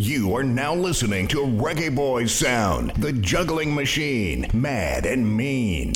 You are now listening to Reggae Boys Sound, the juggling machine, mad and mean.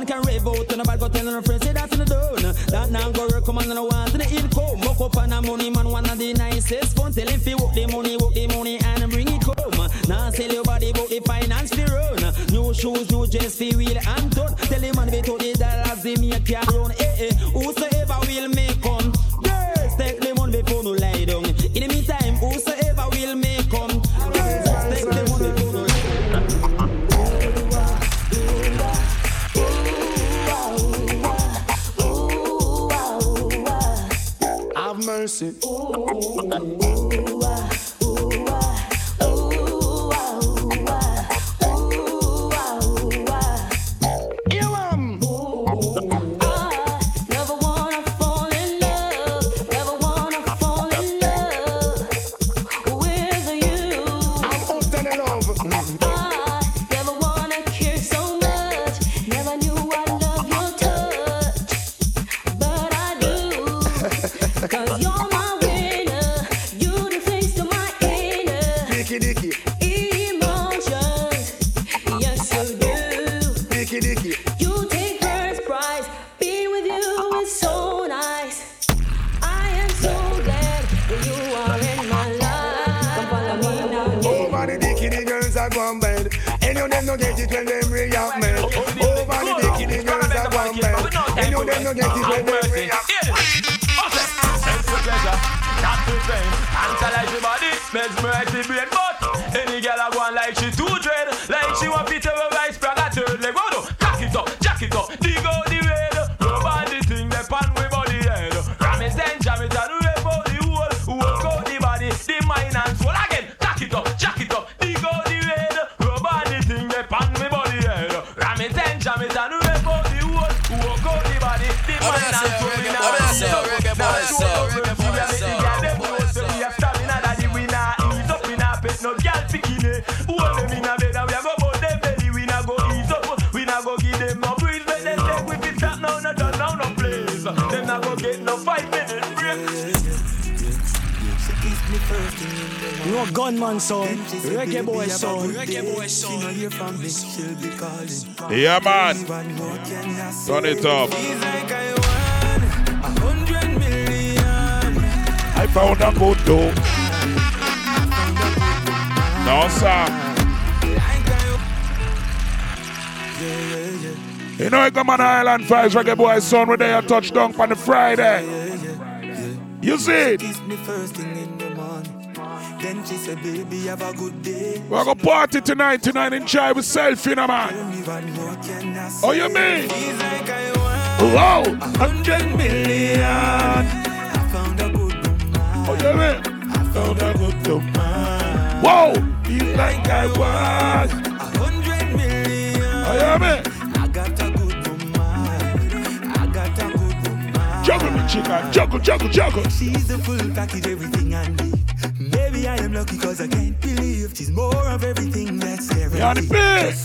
man can rave out and a bad go tell her friend, say that's in the done. That now go recommend and I want to the income. Muck up on a money man, one of the nicest fun. Tell him fi walk the money and bring it home. Now sell your body but the finance fi run. New shoes, new jeans fi wheel and done. Tell him man be $20 the make ya run. Eh eh, whosoever will make come. Girls take the money before no lie down. In the meantime, whosoever will make come. Girls take the money before no lie down. Mercy. Ooh, ooh, ah, ooh, ah, ooh, ah, ooh, ah, ooh, ah, ooh, ah. Hear 'em. I never wanna fall in love, never wanna fall in love with you. I'm all done in love. I never wanna care so much, never knew I love your touch, but I do. 'Cause you're my winner, you the face to my inner emotions, yes you do. You take first prize, being with you is so nice. I am so glad that you are in my life. Come follow me now, yeah. Over the dicky, the girls are gone bad. And you them no get it when them react mad. Over the dicky, the girls are gone bad. And you them no get it when them react mad. Pleasure, not to fame. Answer like your body, mesmerize the brain. But any girl I want like she too dread, like she want to terrorize, sprang a third leg. Go do, jack it up, dig out the red. Nobody think they pan with body head. Ram it and jam it and rip out the whole. Work out the body, the mind and soul again. Jack it up, dig out the red. Nobody think they pan with body head. Ram it and jam it and rip out the whole. Work out the body, the mind and soul. No gunman sound, reggae boy sound. Yeah man, turn it up. I found a good door. No sir. You know I come on Island Fives reggae boy sound. We there a touchdown on the Friday. You see it. Then she said, baby, have a good day. We're going to party tonight, enjoy yourself, you know, man. Oh, you mean? Wow, 100 million. I found a good woman. Oh, you mean? I found a good woman. Wow, feel like I was 100 million. Oh, you mean? I got a good woman. Juggle me, chica, juggle. She's the full package, everything I need. Maybe I am lucky cause I can't believe she's more of everything that's there. Just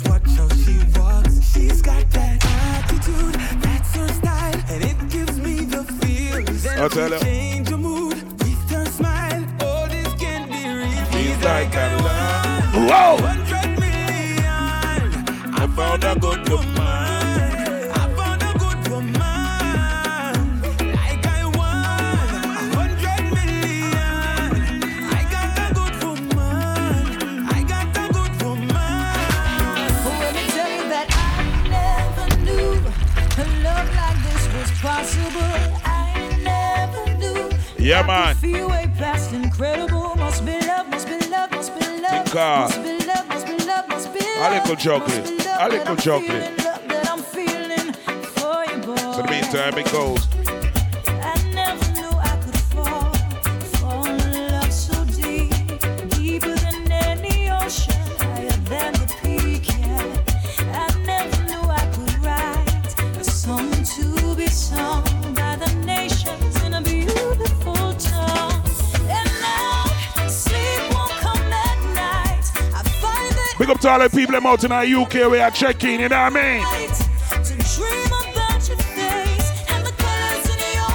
watch how she walks. She's got that attitude, that's her style, and it gives me the feels. Then change the mood with her smile. All this can be real. She's like a lion. Wow! 100 million. I found a good woman. Yeah, man. Incredible. Must be love. A little chocolate. That I'm feeling for you, boy. So the meantime, it goes. I never knew I could fall in love so deep. Deeper than any ocean, higher than the peak. Yeah. I never knew I could write a song to be sung by the nations in a beautiful. Big up to all the people I'm out in the UK where I check in, you know what I mean? To dream about your face and the colors in your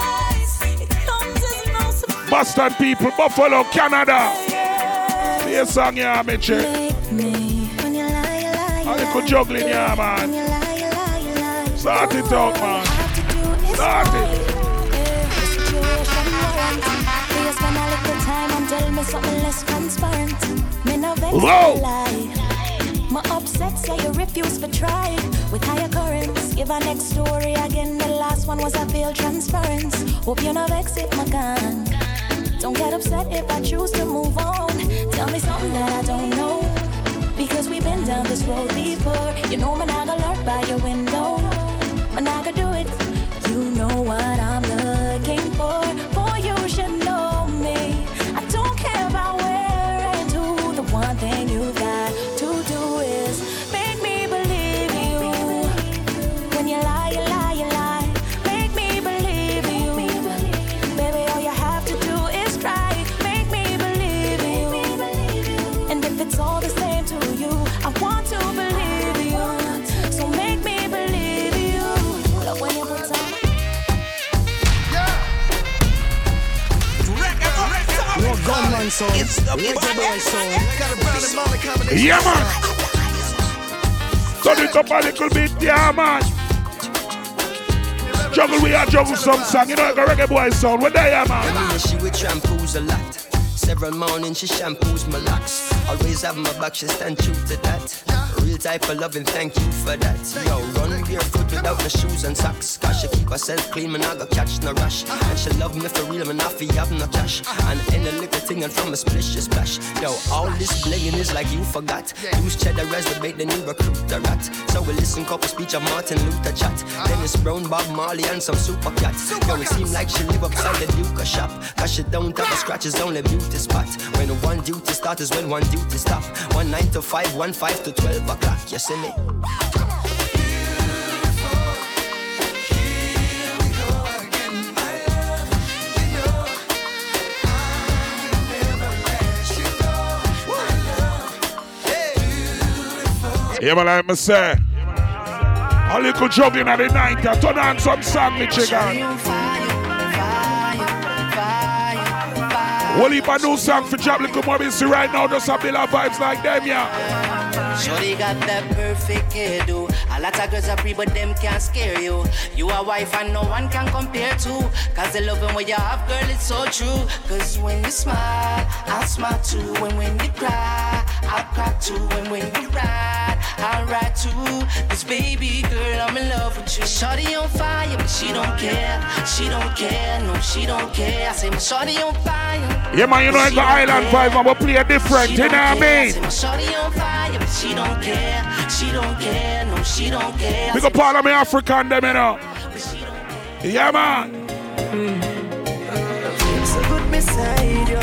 eyes. It comes as no surprise. Boston people, Buffalo, Canada. Play a song, yeah, Mitchell. I like juggling, yeah, man. Start it out, man. Start it. Whoa! My upset say you refuse for try. With higher currents, give our next story again. The last one was I feel transparent. Hope you're not vexed if my gun. Don't get upset if I choose to move on. Tell me something that I don't know. Because we've been down this road before. You know man, I got lurk by your window. Man, I got do it. You know what I'm looking for. Boy, you should know me. I don't care about where and who. The one thing you got to do is make me believe you. When you lie, you lie, you lie. Make me believe you. Baby, all you have to do is try. Make me believe you. And if it's all the same to you, I want to believe you. So make me believe you. But when you put on, yeah, gunman song. It's a boy song. Got a brown and molly combination. Yeah, man. Turn it up a little bit, yeah, man. Juggle, we are juggle some song. You know, like a reggae boy song. Where they are, man? Yeah, she with shampoos a lot. Several mornings she shampoos my locks. Always have my back, she stand true to that. Real type of loving, thank you for that. Yo, run barefoot without the shoes and socks. Cause she keep herself clean, man, I got catch no rush. And she love me for real, man, I feel have no cash. And any little thing and from a splish she splash. Yo, all this blinging is like you forgot. Use cheddar as the bait, then you recruit the rat. So we listen couple speech of Martin Luther chat. Then it's Brown, Bob Marley and some super cats. Yo, it seem like she live outside the Duke shop. Cause she don't have a scratch, it's only beauty spot. When one duty start is when one duty stop. 1 9 to 5, 1 5 to 12 o'clock. You see me? Beautiful. Here we go again, my love. You know I never let you go, my love. Hey. Beautiful. Yeah, well, I must say, a little jogging at the night. I turn on some sandwich again. Well, if I do song for Jab Little Mobbins right now, just a build of vibes like them, yeah. Shorty got that perfect hairdo. A lot of girls are free, but them can't scare you. You a wife and no one can compare to. Cause the loving what you have, girl, it's so true. Cause when you smile, I smile too. And when you cry, I cry too. And when you ride, I ride too. This baby girl, I'm in love with you. Shorty on fire, but she don't care. She don't care, no, she don't care. I say my shorty on fire. Yeah, man, you know I got Island vibe, I'm gonna play a different, you know what I mean? She don't care, she don't care, no, she don't care. Big up all of me African, them, you know. Yeah, man. Feel so good beside you.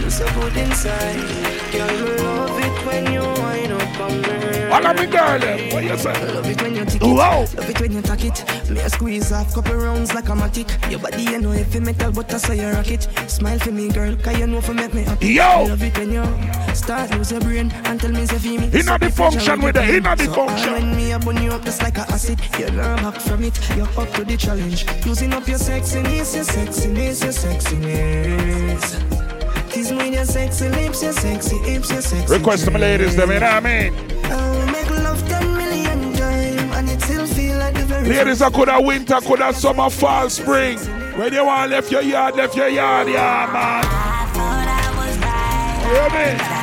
Feel so good inside. Girl, love it when you wind up on me. I love me, girl, them. What you say? Love it when you tick it. Love it when you tuck it. Me a squeeze half couple rounds like a matic. Your body you know if you metal but I saw your rocket. Smile for me girl, cause you know for make me happy. Yo! Love it when you start lose your brain and tell me it's a female. He not the function with the, he not the function. When me up on you up just like a acid. You're not back from it, you're up to the challenge. Using up your sexiness, your sexiness, your sexiness. Kiss me with your sexy lips, your sexy hips, your sexy. Request to my ladies, them, you know what I mean? I'll make love 10 million times and it still feels. Ladies, I could have winter, could have summer, fall, spring. When you want left your yard, yeah, man. I thought I was right, but I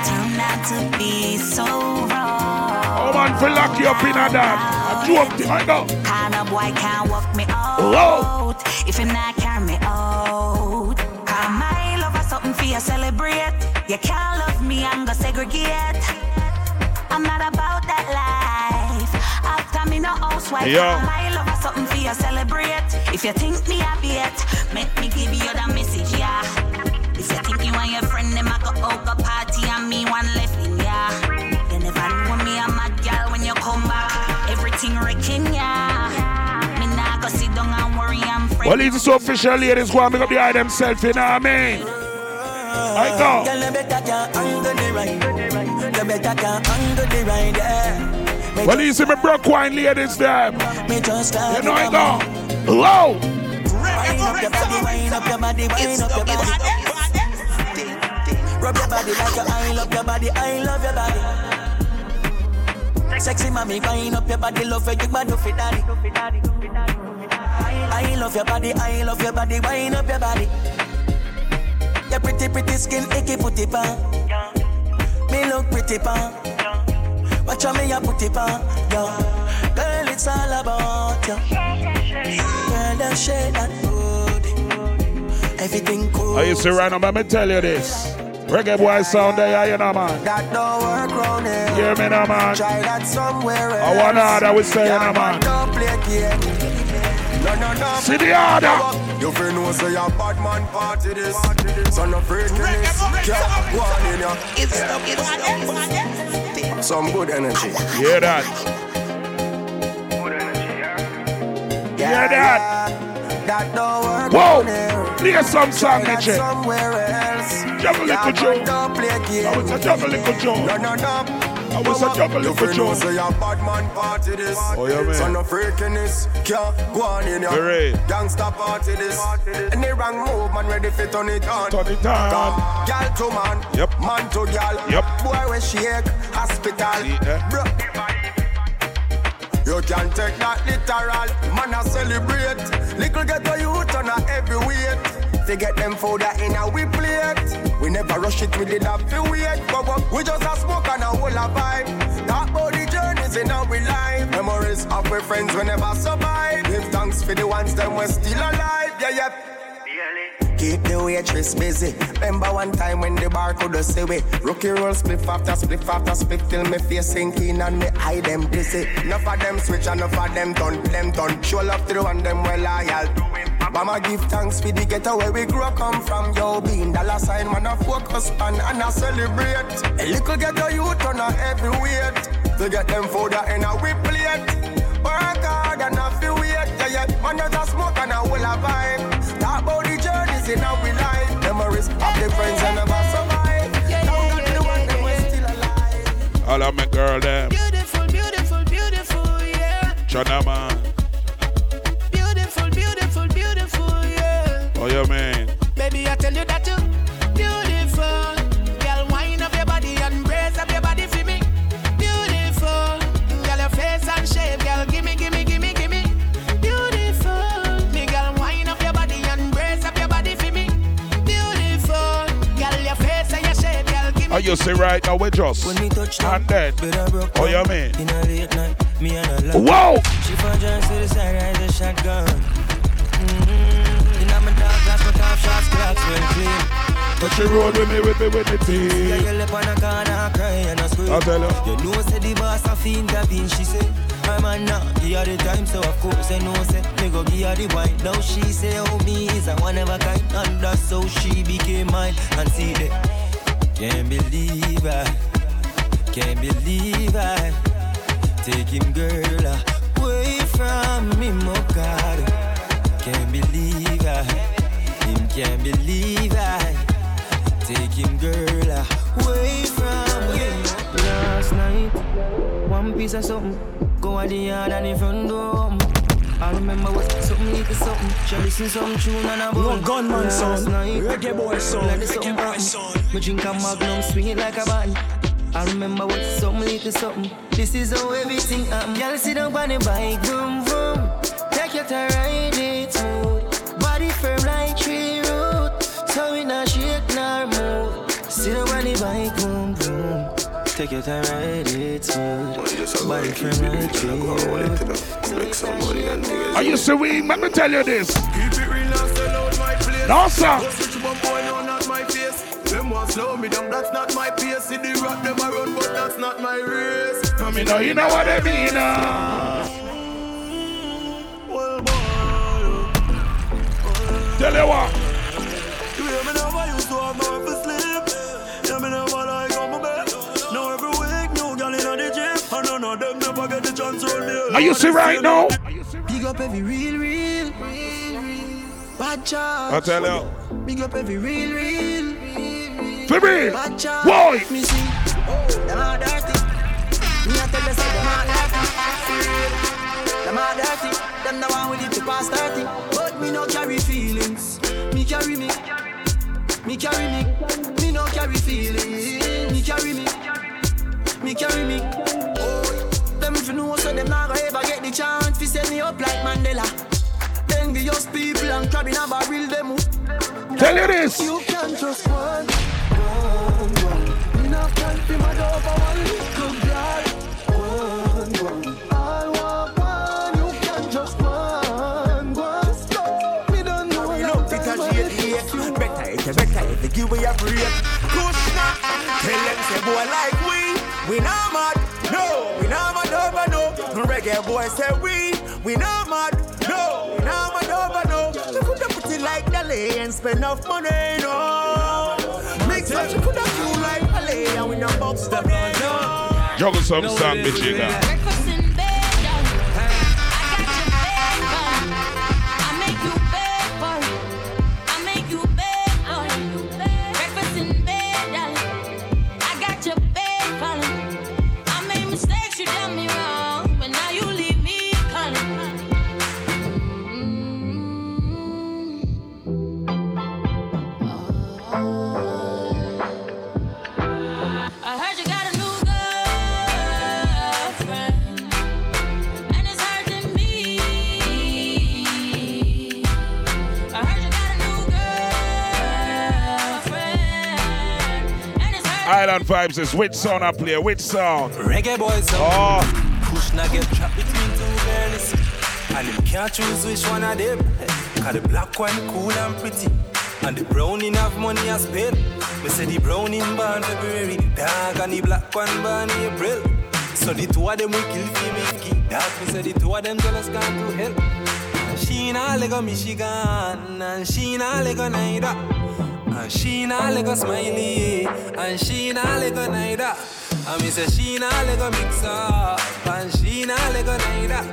turned out to be so wrong. Oh, man, feel like you up in a dance. I drew up the I know. Kind of boy can't walk me out. If you not carry me out. Come my love or something for you celebrate. You can't love me, I'm gonna segregate. I'm not about that life. After me no housewife, I love or something for you celebrate. If you think me happy yet, make me give you that message, yeah. If you think you and your friend, them I go over party and me one left in, yeah. You never know me, I'm a girl when you come back. Everything wrecking, yeah. Me nah go sit down and worry, I'm friend. Well, it's so official, ladies, go and make up the eye themselves, you know what I mean? I go. You better get under the ride. You better get under the ride, yeah. Well, you see me broke wine ladies there. You know I go. Low. Rub your body like I love your body. I love your body. Sexy mommy, wind up your body, love your body, love your daddy. I love your body, I love your body, wind up your body. Your pretty skin, icky putty pan. Me look pretty pan. Watch on me, your putty pan. Girl, it's all about you. Girl, that shade, that good. Everything cool. I used to run up, let me tell you this. Reggae boy sound there, you know, man. That don't work round here. Hear me now, man. Try that somewhere else. I want order, we say, you know, man. No. See the order. You feel no say a bad man party this. Son of freaking this. Can't one in ya. It's some good energy. Hear that. Good energy, yeah. Hear that. That don't work round here. Play some song, DJ. Jump a little Joe. I was a jump a little Joe. I was a jump a little Joe. Oh, yeah, man. Son of freakiness, can't go on in here. Gangsta party this. And the wrong move, man, ready fit on it on. Turn it on. Girl to man, man to girl. Boy, when she ache, hospital. Bro. You can take that literal. Man, I celebrate. Little ghetto youth on a heavyweight. They get them fodder in a we plate. We never rush it, we did have to wait. But we just a smoke and a whole a vibe. That body journeys in our life. Memories of our friends we never survive. Give thanks for the ones them we're still alive. Yeah. Keep the waitress busy. Remember one time when the bar could have say we rookie roll split after spliff till me face sinking and me eye them dizzy. Enough of them switch and enough of them done. Show love to the one them well loyal to him. Mama give thanks for the ghetto where we grew up, come from. Yo, being dollar sign, man, I focus on and I celebrate. A little ghetto youth on a heavy weight. They get them fodder and a whip plate. Work hard and I feel weight. Yeah. Man, there's a smoke and a whole a vibe. Talk about the journeys in our life. Memories of the friends and never survive. Don't get the one that was still alive. I love my girl, them. Beautiful, beautiful, beautiful, yeah. Chana, man. Oh, yeah, man. Baby, I tell you that you're beautiful. Girl, wine up your body and brace up your body for me. Beautiful. Girl, your face and shape. Girl, gimme, gimme, gimme, gimme. Beautiful. Me, girl, wine up your body and brace up your body for me. Beautiful. Girl, your face and your shape. Girl, gimme. Oh, you say right now, we just. When we touch and then. Oh, yeah, man. In a late night, me and a whoa! She found drugs to the side, I just shotgun. But she rolled with me team. I tell her. You know say the boss a fiend that been she say. My man now give her the time, so of course I know say me go give her the wine. Now she say oh me is a one of a kind, and that's how she became mine. And see that can't believe I take him girl away from me, my God. Can't believe I. Him can't believe I take him girl away from me. Last night, one piece of something, go at the yard and the front door. I remember what something little something, shall listen some tune and a bone. No gunman son, reggae boy son, like reggae boy son. Me drink a Magnum, swing it like a band. I remember what something little something, this is how everything happen. Y'all sit down on the bike, boom boom, take your time ride it smooth. Body firm like tree root, so we not shake nor move. Sit up on the bike, boom boom. Take your time, ride it smooth. Body firm like tree root. I used to win, let me tell you this. Keep it real and sell out my place. No sir. Go switch up boy, no not my face. Them want slow me down, that's not my pace. See the rock them I run, but that's not my race. Come in, you know what I mean well, boy. Tell you what. You hear me now, I used to have my for sleep. You hear me now, I like on my bed. Now every week, new girl in the gym. And none of them never get the chance on me. Are you see right now? Big up every real. Bad job. I tell you. Big up every real. For real. Bad job. Why? Me see. Them are dirty. Me I tell you, say them are dirty. Them are dirty. Them the one we live to past 30. Me no carry feelings, me carry me. Me no carry feelings, me carry me. Oh, If you know, so them not gonna ever get the chance to set me up like Mandela. Envious people and crabbing a barrel demo. Tell you this. You can trust one. Enough time for my dog for one little blood. One. I want one. You can just one. Stop. Me don't know what I'm better if they give way a break. Kushna. Tell them say boy like we not mad. No, we not mad over no. Reggae boy say we not mad. No, we not mad over no. She coulda put it like Dali and spend enough money, no. Mix up, she coulda do like Dali and we not box money, no. Juggle some sand, bitch, you got. Island Vibes is which sound I play, which sound? Reggae boys. Oh. Kushna get trapped between two girls. And him can't choose which one of them. Cause the black one cool and pretty. And the brown in have money and spend. Me say the brown in born February. Dark and the black one born April. So the two of them will kill for me. Dark me say the two of them jealous can't do hell. She in a Lego Michigan. And she in a Lego Naira. And she not like a smiley, and she not like a neither. And me say she not like a mix up, and she not like a neither.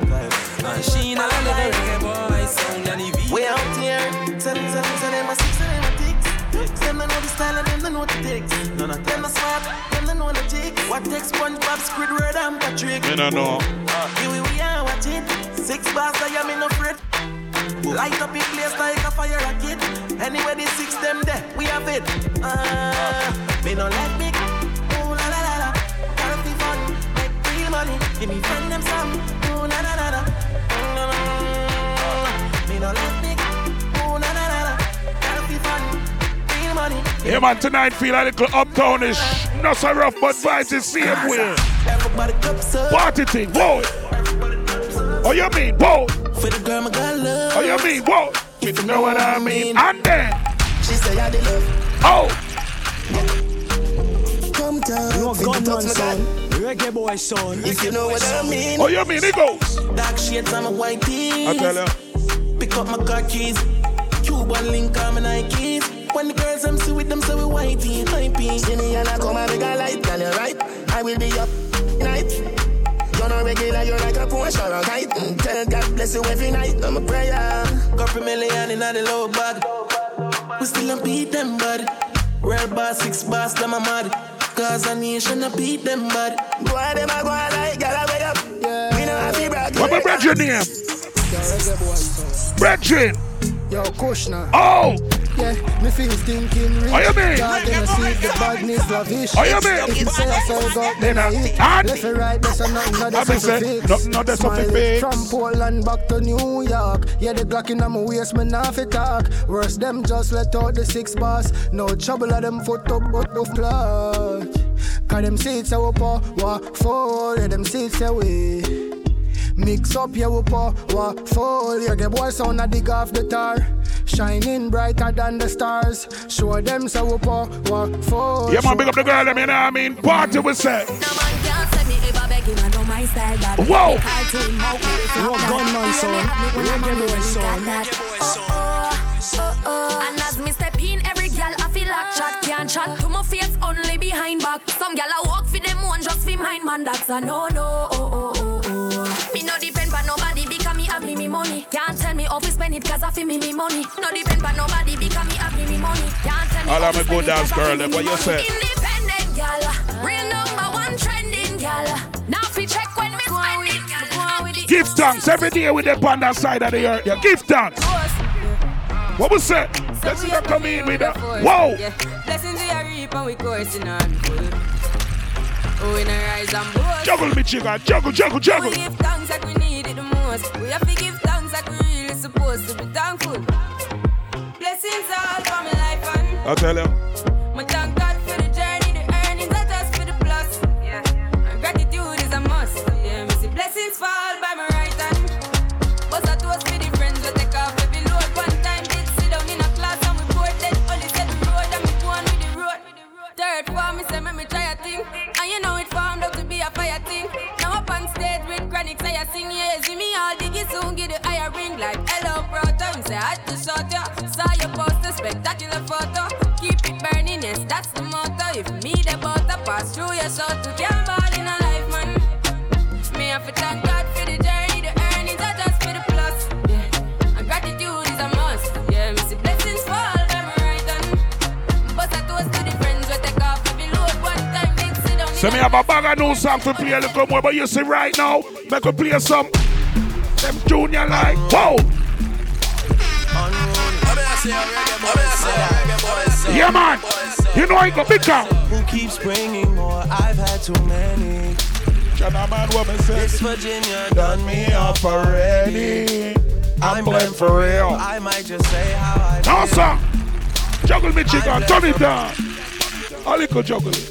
And she not like a reggae boy sound and the beat. We out here, tell them my six, tell them my ticks. Them they know the style and them they know the ticks. None of them a swap, them they know the ticks. What takes SpongeBob, Squidward and Patrick? Me don't know. Here we are watching, six bars I am in a fret. Light up in place like a fire rocket. Anyway, the six them there, we have it. Me no let me. Ooh la la la la. Gotta be fun, make real money. Give me friend them some. Ooh la la la la. Me no let me. Ooh la la la la. Gotta be fun, real money. Yeah man, tonight feel a little uptownish. Not so rough, but vibes is same way. Everybody cups up. Party thing, whoa. Oh you mean, whoa. For the girl, my girl love. Oh, you mean what? If you know what I mean. And then she say I did love. Oh, come down. No gunman son, reggae boy son. If you know what I mean. Oh, you mean it goes. Dark shades on my white tees. I tell her. Pick up my car keys. Cuban link on my Nikes. When the girls I'm see with them, so we whitey. Jimmy and I come and make a light. Tell you right, I will be up night. You're not regular, you're like a Porsche or a kite. Tell God bless you every night, I'm a prayer. Couple million in the low bag. We still don't beat them, bud. Red bar, six bars, them a mad. Cause I need to beat them, bud. Go ahead, them a go ahead, like, gotta wake up. We know how to brag. What my brethren name? Brethren. Yo, Kushna. Oh! Yeah, me things thinking rich. Are you mean? God, then I see the badness lavish. Are you mean? It's a sold out, then I hit. Left and right, there's nothing that's something fixed. Nothing something fixed. From Poland back to New York. Yeah, the Glock in my waist, man, off it talk. Worse, them just let out the six bars. No trouble at them foot up, but the clutch. Cause them seats are up, walk forward, yeah, them seats away. Mix up your whooper, waffle. Yeah, the boy sound a dig off the tar. Shining brighter than the stars. Show them so whooper, waffle. Yeah, man, big up the girl, I mean, party with set. No man can set me ever begging, I know my style. Whoa! Rock gunman song, reggae boy song. And as me step in, every girl I feel like chat can't chat. To my face, only behind back. Some girl I walk for them one, just for mine, man, that's a no, oh, oh. Me no depend by nobody because me have me money. Can't tell me off we spend it cause I feel me money. No depend by nobody because me have me money. Can't tell me all off we spend it cause I feel me money. Independent gal, real number one trending gal. Now fi check when me spend it gal. Give thanks every day with the panda side of the earth. Yeah, give thanks. What was that? Let's not come in with that. Whoa! Blessings we are reaping, we coursing on full. Oh, in a rise and boast. Juggle me, chicken. Juggle, juggle, juggle. We give thanks like we need it the most. We have to give thanks like we really supposed to be thankful. Blessings all for my life and I tell you. My thank God for the journey, the earnings, not just for the plus. Yeah. And gratitude is a must. Yeah, me see blessings fall by my right hand. What's a toast for the friends we take off every load. One time did sit down in a class and we poured dead. Only said the road and we go on with the road. Third form, me say, me try a thing. And you know it formed up to be a fire thing. Now up on stage with chronics, I sing, yeah. See me all diggy soon, give the higher ring. Like, hello, brother, me say, I had to shout ya. Saw your poster, spectacular photo. Keep it burning, yes, that's the motto. If me the butter pass through your soul to get ball in a life, man. Me have to thank God for the journey, the earnings are just for the plus. Yeah. And gratitude is a must. Yeah, me see blessings fall by my right hand. But I toast to the friends we take off to be load. One time they sit down. So me have a bag of new song to play, look up more, but you see right now, make a play some. Them junior like, whoa! Yeah, man, you know I go big up. Who keeps bringing more? I've had too many. This Virginia done me up already. I'm playing for real. I might just say how I feel. Awesome. Juggle me, chicken. Turn it down. Aliko juggle it.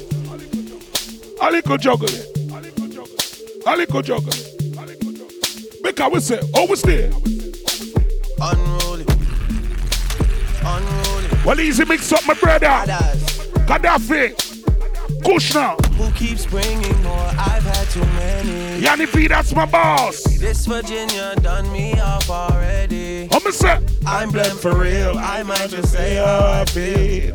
Aliko juggle it. Aliko juggle it. Because we say, always there. Unruly. Well, easy mix up, my brother. Gaddafi. Kushner. Who keeps bringing more? I've had too many. Yanni B, that's my boss. This Virginia done me up already. I'm blamed for real. I might just say how I feel.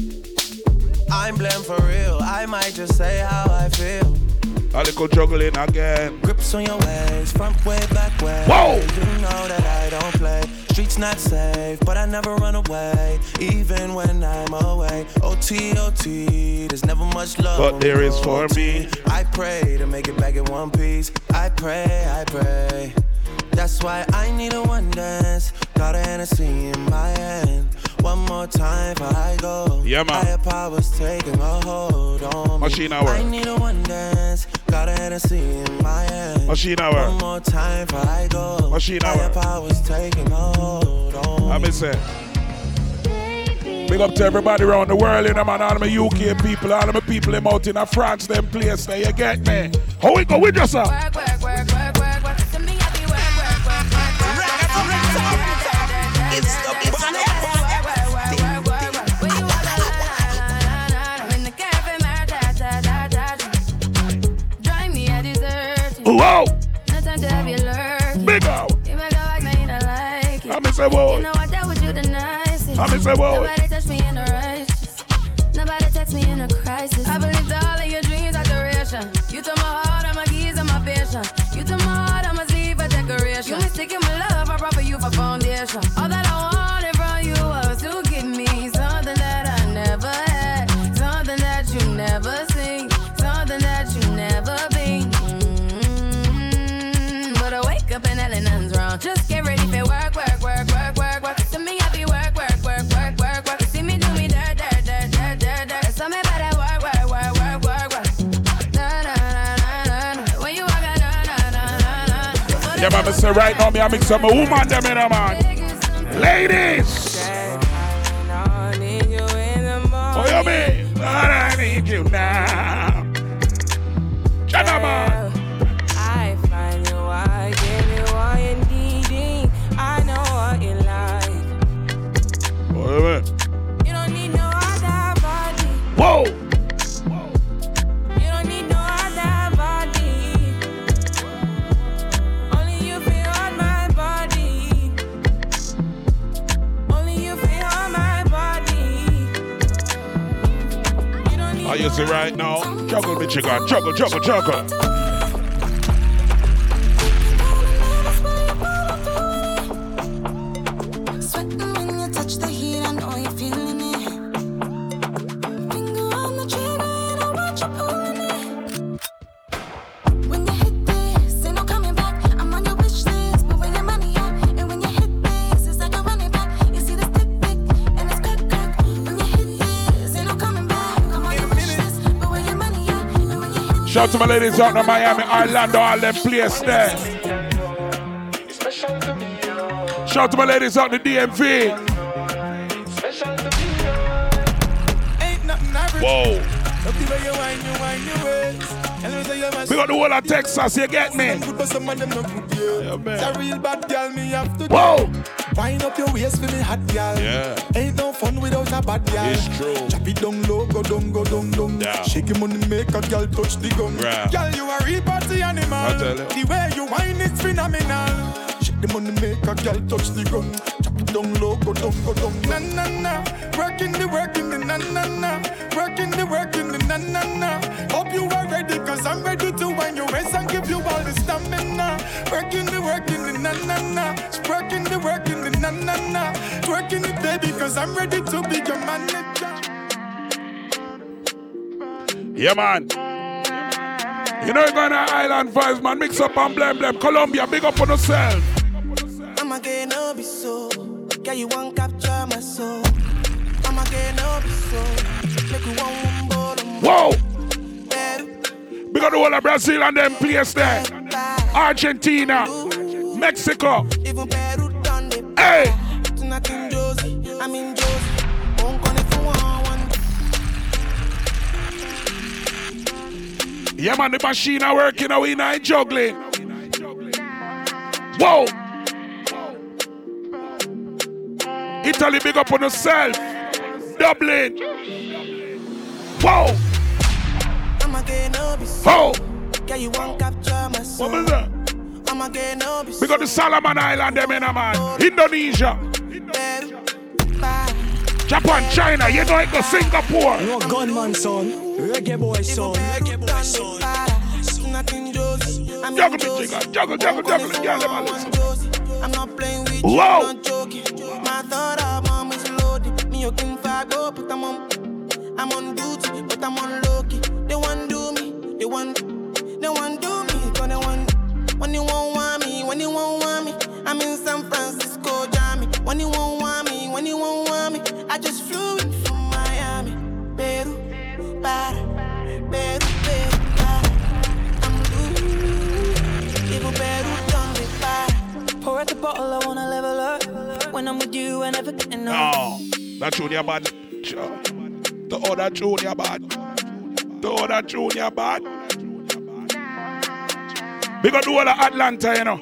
I'm blamed for real, I might just say how I feel. A little juggling again. Grips on your waist, front way, back way. Whoa! You know that I don't play. Streets not safe, but I never run away, even when I'm away. OT, there's never much love. But there is for me. I pray to make it back in one piece. I pray. That's why I need a one dance. Got a Hennessy in my hand. One more time before I go. Yeah, man. Higher powers taking a hold on me. Machine hour. I need a one dance. Got a Hennessy in my hand. Machine hour. One more time before I go. Machine hour. Higher powers taking a hold on me. I miss it. Big up to everybody around the world, you know, man. All of my UK people, all of my people in out in France, them place there. You get me? How we go with yourself? Work. To me, I be work. It's whoa! Big out! I'm in say whoa! I'm in say whoa! Nobody touch me in a righteous. Nobody touch me in a crisis. I believed all of your dreams are duration. You took my heart, all my keys, and my passion. You took my heart, all my sleeve, a decoration. You mistaken my love, I brought for you for foundation. All that I wanted from you was to give me something that I never had, something that you never seen, something that you never been. Up and Ellen and wrong. Just get ready for work. To me, I be work. See me do me dirt. So me better work. No. When you walk out, no. Yeah, but I say right now, me I mix up my woman, them in a man. Ladies. Oh, you mean? But I need you now. Gentlemen. You don't need no other body. Whoa. You don't need no other body. Only you feel on my body. You don't need. Are you see right now? Juggle, bitch, you got juggle. out to my ladies out in Miami, Orlando, all them places there. Shout out to my ladies out in the DMV. Whoa. We got the whole of Texas, you get me? Yeah, whoa. Wind up your waist for me hot girl. Yeah. Ain't no fun without a bad girl. It's true. Chop it down low, go down, go down, down. Yeah. Shake your money, make a girl touch the gum. Right. Girl, you are a party animal. The way you wine is phenomenal. Shake the money, make a girl touch the gum. Chop it down low, go down, go down. Na na na, working the na na na, working the na na na. Hope you are ready, 'cause I'm ready to wine your waist and give you all the stamina. Working the na na na, working. Na na na, twerking it, baby, 'cause I'm ready to be your manager. Yeah, man. You know you're going to Island Vibes, man. Mix up and blame them. Colombia, big up on yourself. I'm again, no be so. Yeah, you won't capture my soul. I'm again, no be so. Make you one more. Whoa! Big up the whole of Brazil and them place there. Argentina, Mexico. Even Peru. Hey! I'm in Josie. Won't call it for one. Yeah, man, the machine are working away now, juggling. Whoa! Italy, big up on yourself. Dublin. Whoa! I'm again, no be so. Yeah, you won't capture my soul. What was that? We got the Solomon Island, them in a man. Indonesia. Japan, China, you know it go Singapore. You know gunman son, reggae boy son. Juggle the jiggle, juggle the girl, them all listen. I'm not playing with you, I'm not joking. My thought of mom is loaded. Me you can fag up, but I'm on duty, but I'm on low-key. They want do me, they want do me, gonna want. When you won't want me, I'm in San Francisco, Jamie. When you won't want me, I just flew in from Miami. Peru, para. I'm blue. Even Peru don't be para. Pour at the bottle, I wanna level up. When I'm with you, I never get enough. Oh, that junior bad. The other junior bad. Big up the whole of Atlanta, you know.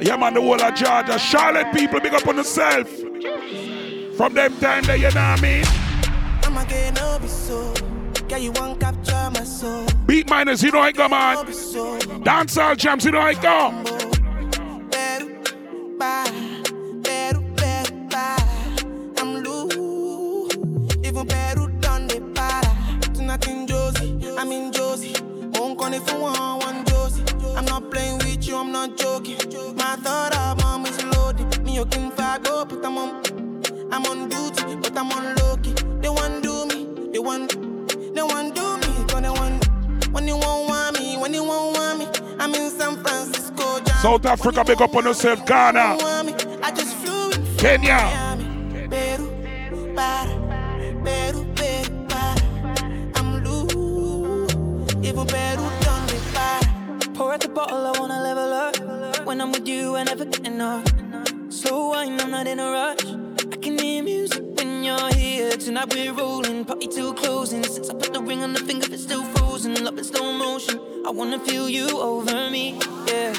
Yeah, man, the whole of Georgia. Charlotte people, big up on yourself. From them time there, you know what I mean? I'm again, no be so. Yeah, you won't capture my soul. Beat miners, you know I go, man. Dancehall jams, you know I go. I'm loose. Even Peru done the para. Nothing Josie, I'm in Josie. Won't call it for one. I'm not playing with you, I'm not joking. My thought of mom is loaded. Me, you can fag up, but I'm on duty, but I'm on low-key. They want do me, they want do me, gonna want. When you won't want me, I'm in San Francisco, John. South Africa, big up on yourself, Ghana. I just flew in Kenya. Peru, I'm loose. Even Peru done me bad. Pour at the bottle, I wanna level up. When I'm with you, I never get enough. Slow wine, I'm not in a rush. I can hear music when you're here. Tonight we're rolling, party till closing. Since I put the ring on the finger, it's still frozen. Love in slow motion, I wanna feel you over me, yeah.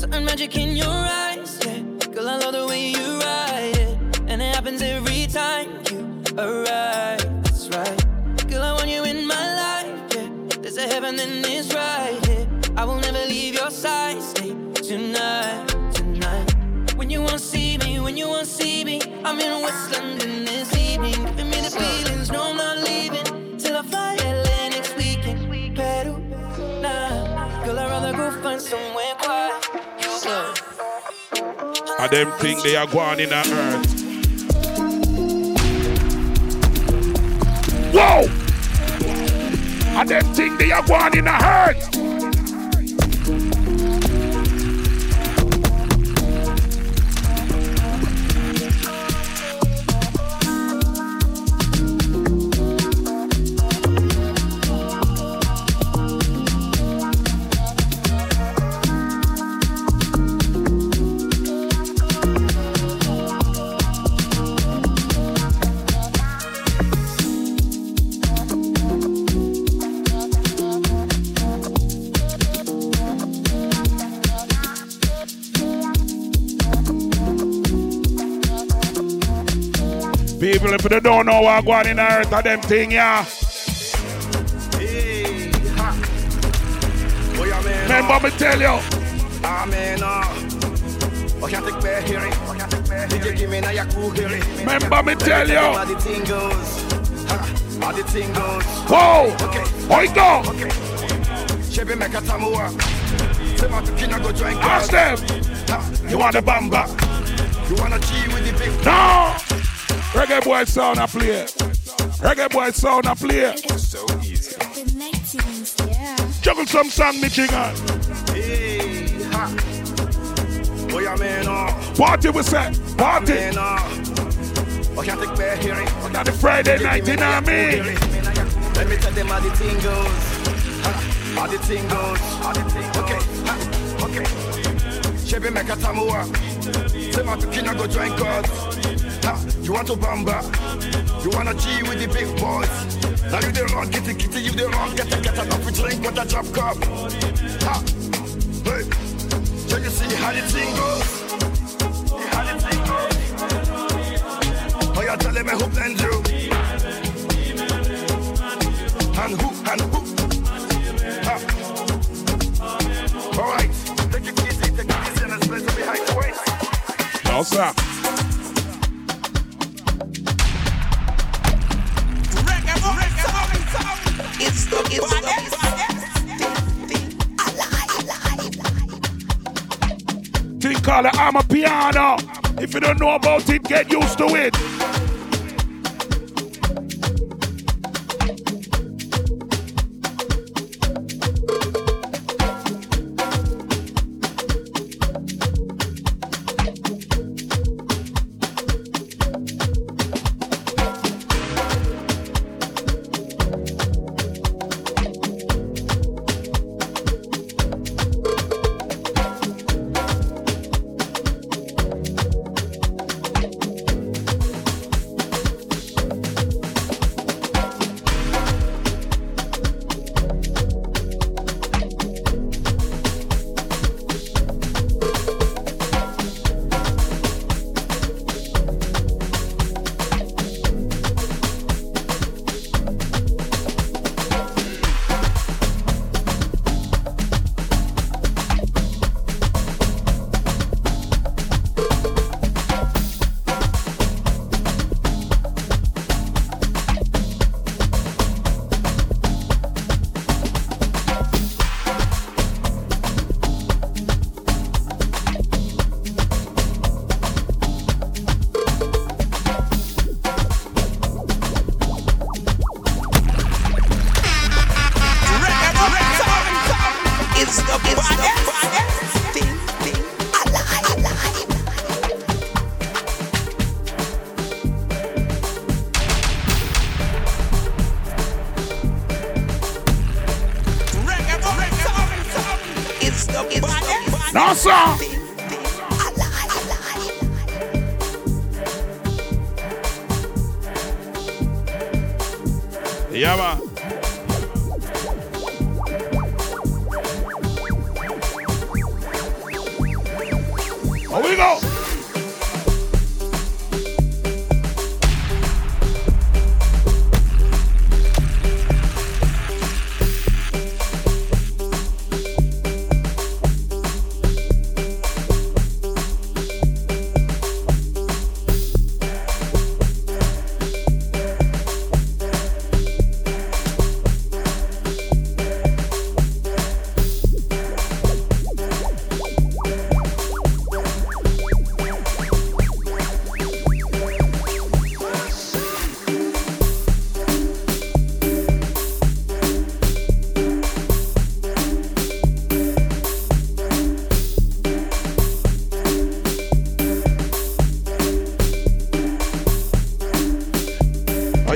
Something magic in your eyes, yeah. Girl, I love the way you ride it, yeah. And it happens every time you arrive, that's right. Girl, I want you in my life, yeah. There's a heaven and it's right here, yeah. I will never leave your side, stay tonight. When you won't see me, I'm in West London this evening. Giving me the feelings, no I'm not leaving, till I fly LA next weekend. Peru, nah, girl I'd rather go find somewhere quiet, you go. I them think they are gone in the earth. Whoa! I them think they are gone in the earth. People, if you don't know what's going on in the earth of them thing, yeah. Hey, ha. Oh, yeah, man, remember me tell you. Ah, man, I can't take back here. Did you give me now your cool here? Remember me tell you. How the thing goes. How the thing goes. Go. Okay. Oi, go. Okay. Shebi make a tamuwa. Ask them. You want the bamba. You want to G with the big. No. Reggae boy sound a play. Reggae boy sound a play. So easy. Juggle some sand, Michigan. Hey, ha. Oh, yeah, man, party we say. Party. I can't take back here. I got the Friday night, you know what I mean? Let me tell them how the thing goes. How the thing goes. How the thing goes. Okay, ha. Okay. Shebi make a tamuwa. Say my tukina go join God. Ha, you want to bamba, you want to G with the big boys. Now you the wrong, kitty kitty, you the wrong, get a coffee drink with a drop cup. Ha, hey, so you see how the thing goes, how the thing goes. Oh, you're telling me who planned you, and who, ha. All right, take it easy, and it's place to be high twice. No, sir. It's the alive. Think call it I'm a piano. If you don't know about it, get used to it.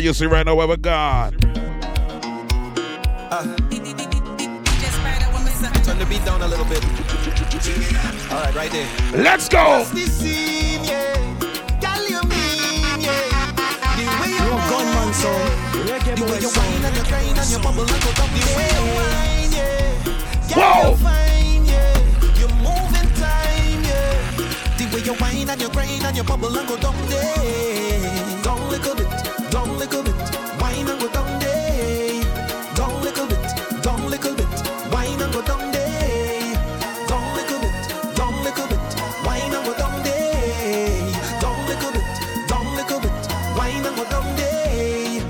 You see right now where we're gone. Turn the beat down a little bit. All right, right there. Let's go. Whoa. Your wine and your brain and your bubble and go down there. Don't down little bit, wine and go down day. Down little bit, wine and go down day. Down little bit, wine and go down day. Down little bit, wine and go down day.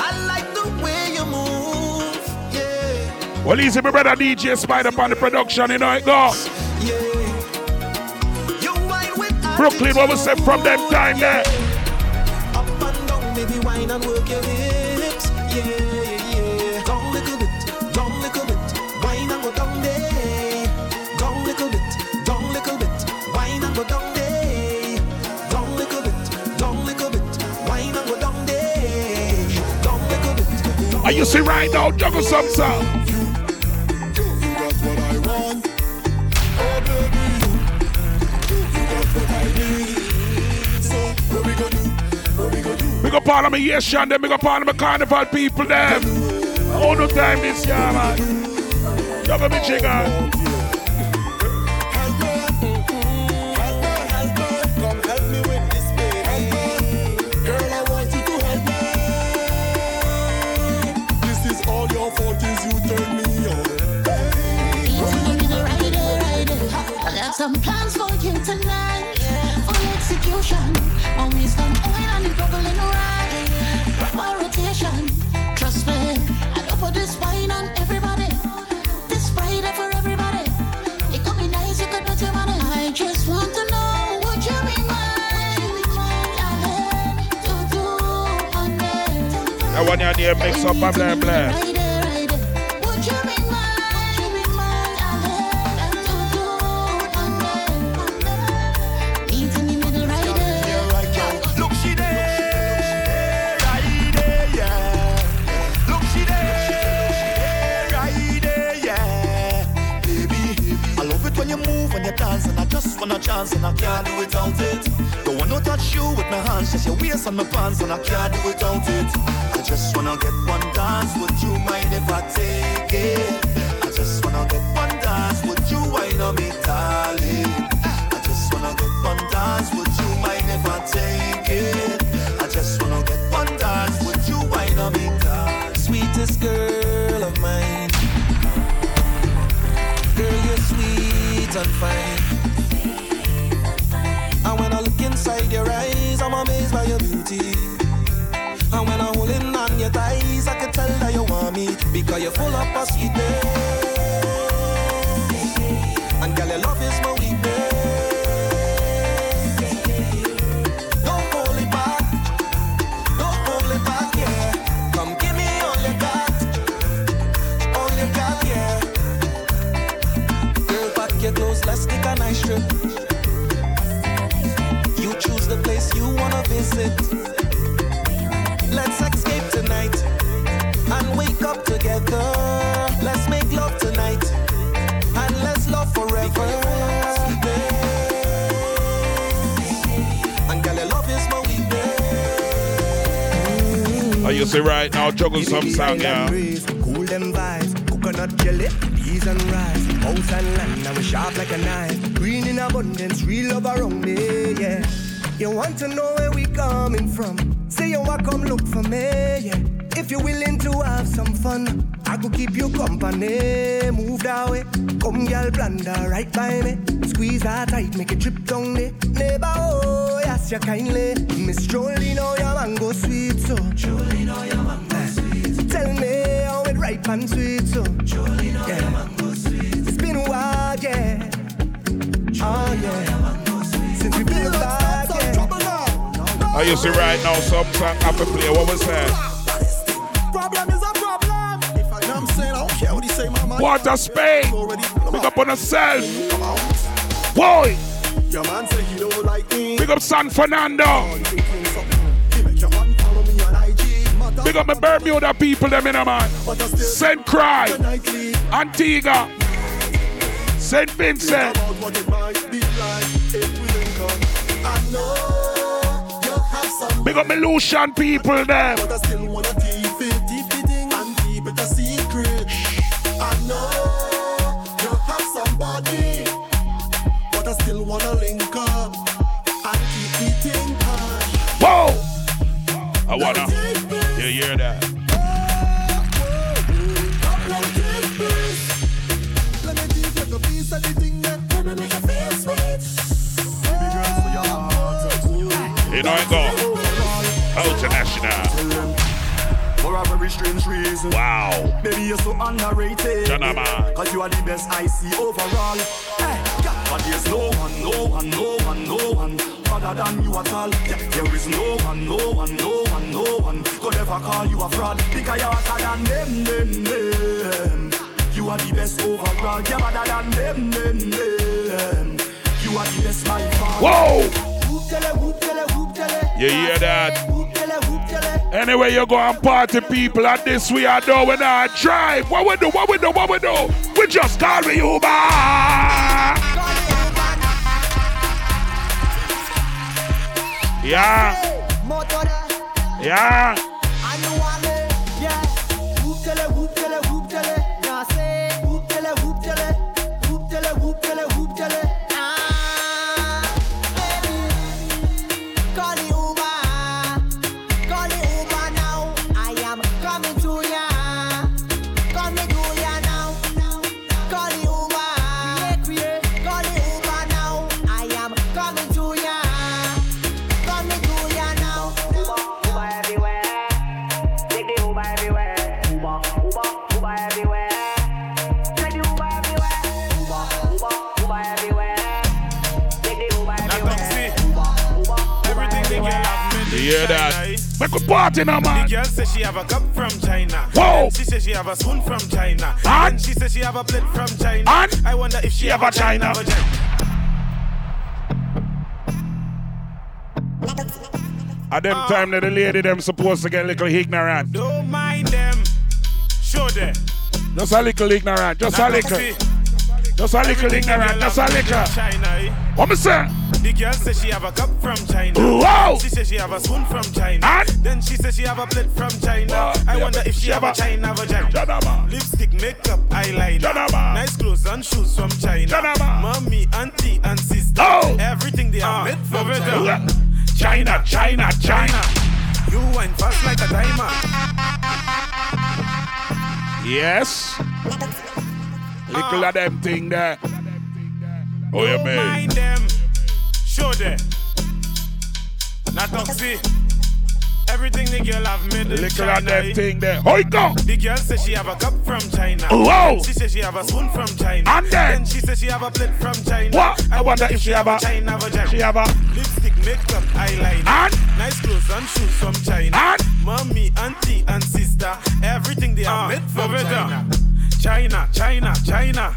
I like the way you move, yeah. Well, easy, my brother DJ Spider on the production, you know it go. Yeah. Brooklyn, what was said from them time there. Baby, wine and work your hips, yeah, yeah, yeah. Down little bit, wine and go down there. Down little bit, wine and go down there. Down little bit, wine and go down there. Down little bit. Are you see right now, juggle some sound? You got what I want. Oh baby, you got what I need. So what we gonna do? Big up all of my yes, and then big up all of my carnival people there. All the time this year, man. Juggle me chicken. Come help me with this baby. Girl, I want you to help me. This is all your fault, is you turn me on. I got some plans for you tonight. Full execution, always done oil and bubbling right. Proper rotation, trust me, I don't put this wine on everybody. This Friday for everybody. It could be nice, it could be your money. I just want to know, would you be mine? Darling, to do on it. That one you need to mix up and blah blah. And I just want a chance and I can't do without it. Don't want to touch you with my hands, just your waist on my pants, and I can't do without it. I just want to get one dance, would you mind if I take it? I just want to get one dance, would you wind on me, darling? I just want to get one dance, would you mind if I take it? I just want to get one dance, would you wind on me, darling? Sweetest girl of mine, girl, you're sweet and fine. And when I look inside your eyes, I'm amazed by your beauty. And when I'm holding on your thighs, I can tell that you want me, because you're full of us sweetness. And girl, your love is my weakness. Don't hold it back. Don't hold it back, yeah. Come give me all you got. All you got, yeah. Your clothes, let's take a nice trip. You choose the place you wanna visit. Let's escape tonight and wake up together. Let's make love tonight and let's love forever. And girl, your love is my weakness. Are you see right now? Juggle some sound, yeah. Cool them vibes, coconut jelly. And rice, house and land, now we sharp like a knife. Green in abundance, real love around me, yeah. You want to know where we coming from? Say you want come look for me, yeah. If you're willing to have some fun, I could keep you company. Move that way, come girl, blunder right by me. Squeeze that tight, make a trip down there. Neighbor, oh, yes, you kindly. Miss Jolie, know your mango sweet, so Jolie, know your mango sweet. Tell me how it ripe and sweet, so Jolie, know your mango. Yeah. Oh, yeah. Since we been back, yeah. I used to right now, so I'm play what was that? Problem is a problem. If I know I'm saying, I don't care what he say, my man. What a space. Pick up on herself. Boy. Your man say he don't like me. Pick up San Fernando. Pick up my Bermuda people, them in a man. Send cry. Antigua. St. Vincent. Big up my Lucian people there. Whoa! wanna. You hear that? Let me give you the piece of the thing that I'ma make you feel sweet. Baby girl, for your heart. You know it go. International. For a very strange reason. Wow. Baby, you're so underrated. Janama. Cause you are the best I see overall. But there's no one other than you at all. There is no one could ever call you a fraud. Because you're better than them. You are the best overall. You're better than them. You are the best my father. Whoa! Whoop tele. You hear that? Anyway, you go and party people, and this we are doing. When I drive, what we do? We just call me Uber. Yeah. Make a party now, man. The girl says she have a cup from China. Whoa. She says she have a spoon from China. And she says she have a plate from China. And I wonder if she have a China. At them time that the lady them supposed to get a little ignorant. Don't mind them. Show them. Just a little ignorant. Just a little ignorant. What me say? The girl says she have a cup from China. Whoa. She says she have a spoon from China. And then she says she have a plate from China. I wonder if she have a China vagina. Janama. Lipstick, makeup, eyeliner. Janama. Nice clothes and shoes from China. Janama. Mommy, auntie, and sister. Oh. Everything they are made from China. China. You wine fast like a diamond. Yes. Little of them thing there. Oh, yeah, man. Show them. Not toxic. Everything the girl have made in China. Little of them thing there. How it go? The girl says she have a cup from China. Whoa. She says she have a spoon from China. And then she says she have a plate from China. What? I wonder if she have a China vagina. She have a lipstick, makeup, eyeliner. And nice clothes and shoes from China. And mommy, auntie, and sister. Everything they have made from China. China.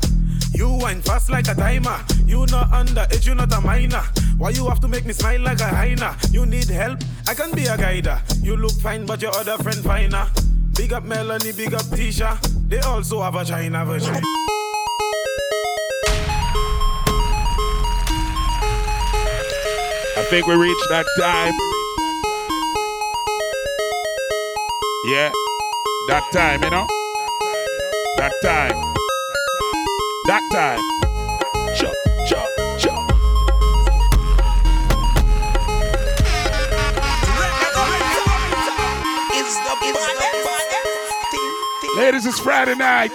You wine fast like a timer. You not underage, you not a minor. Why you have to make me smile like a hyena? You need help? I can be a guider. You look fine, but your other friend finer. Big up Melanie, big up Tisha. They also have a China version. I think we reached that time. Yeah, that time, you know? That time. Chop. It's the ladies, it's Friday night.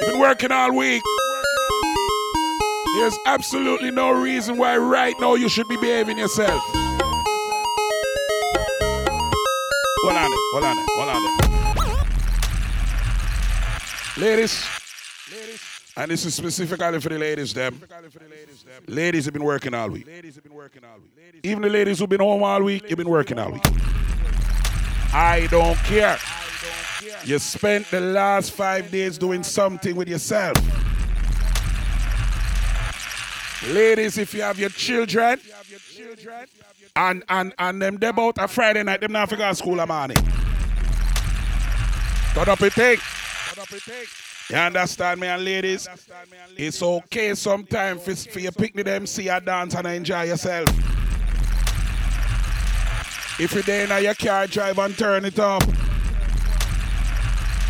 You've been working all week. There's absolutely no reason why right now you should be behaving yourself. Hold on it. Ladies, and this is specifically for the ladies, them. Ladies have been working all week. Even the ladies who've been home all week, you've been working all week. I don't care. You spent the last 5 days doing something with yourself. Ladies, if you have your children, and them about a Friday night, them not forgot school a morning. Cut up a take. You understand me, and ladies? It's okay sometimes for you pick them, see a dance and enjoy yourself. If you're there now, you can't drive and turn it up.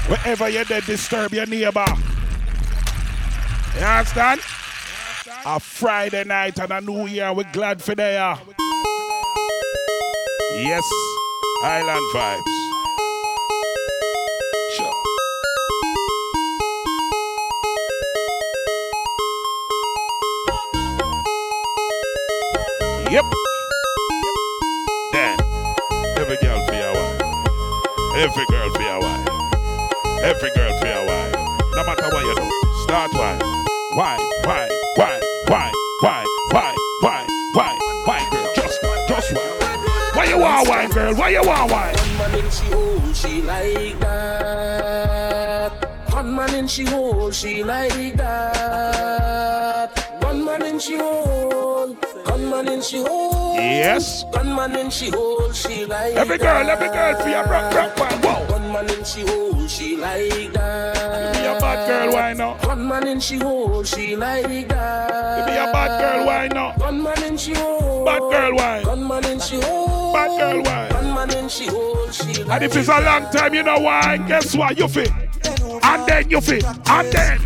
Wherever you're there, disturb your neighbor. You understand? A Friday night and a New Year, we're glad for there. Yes. Island vibes. Sure. Yep. Then every girl for your wife. Every girl for your wife. Every girl for your wife. No matter what you do, start wine. Wine, wine, wine, wine, wine, wine, wine, wine, wine, girl. Just wine. Why you want wine, girl? Why you want wine? One man in she hold, she like that. One man in she hold, she like that. One man in she hold. One man in she hold. Yes. One man in she hold, she like that. Every girl, for your rock, rock, whoa. One man in she hold, she like that. Give me a bad girl, why not? One man in she hold, she like that. Give me a bad girl, why not? One man in she hold. Bad girl, why? One man in she hold. Bad girl, why? One man in she hold, she like. And if it's a long time, you know why? Guess what? You fit. And then you fit. And then.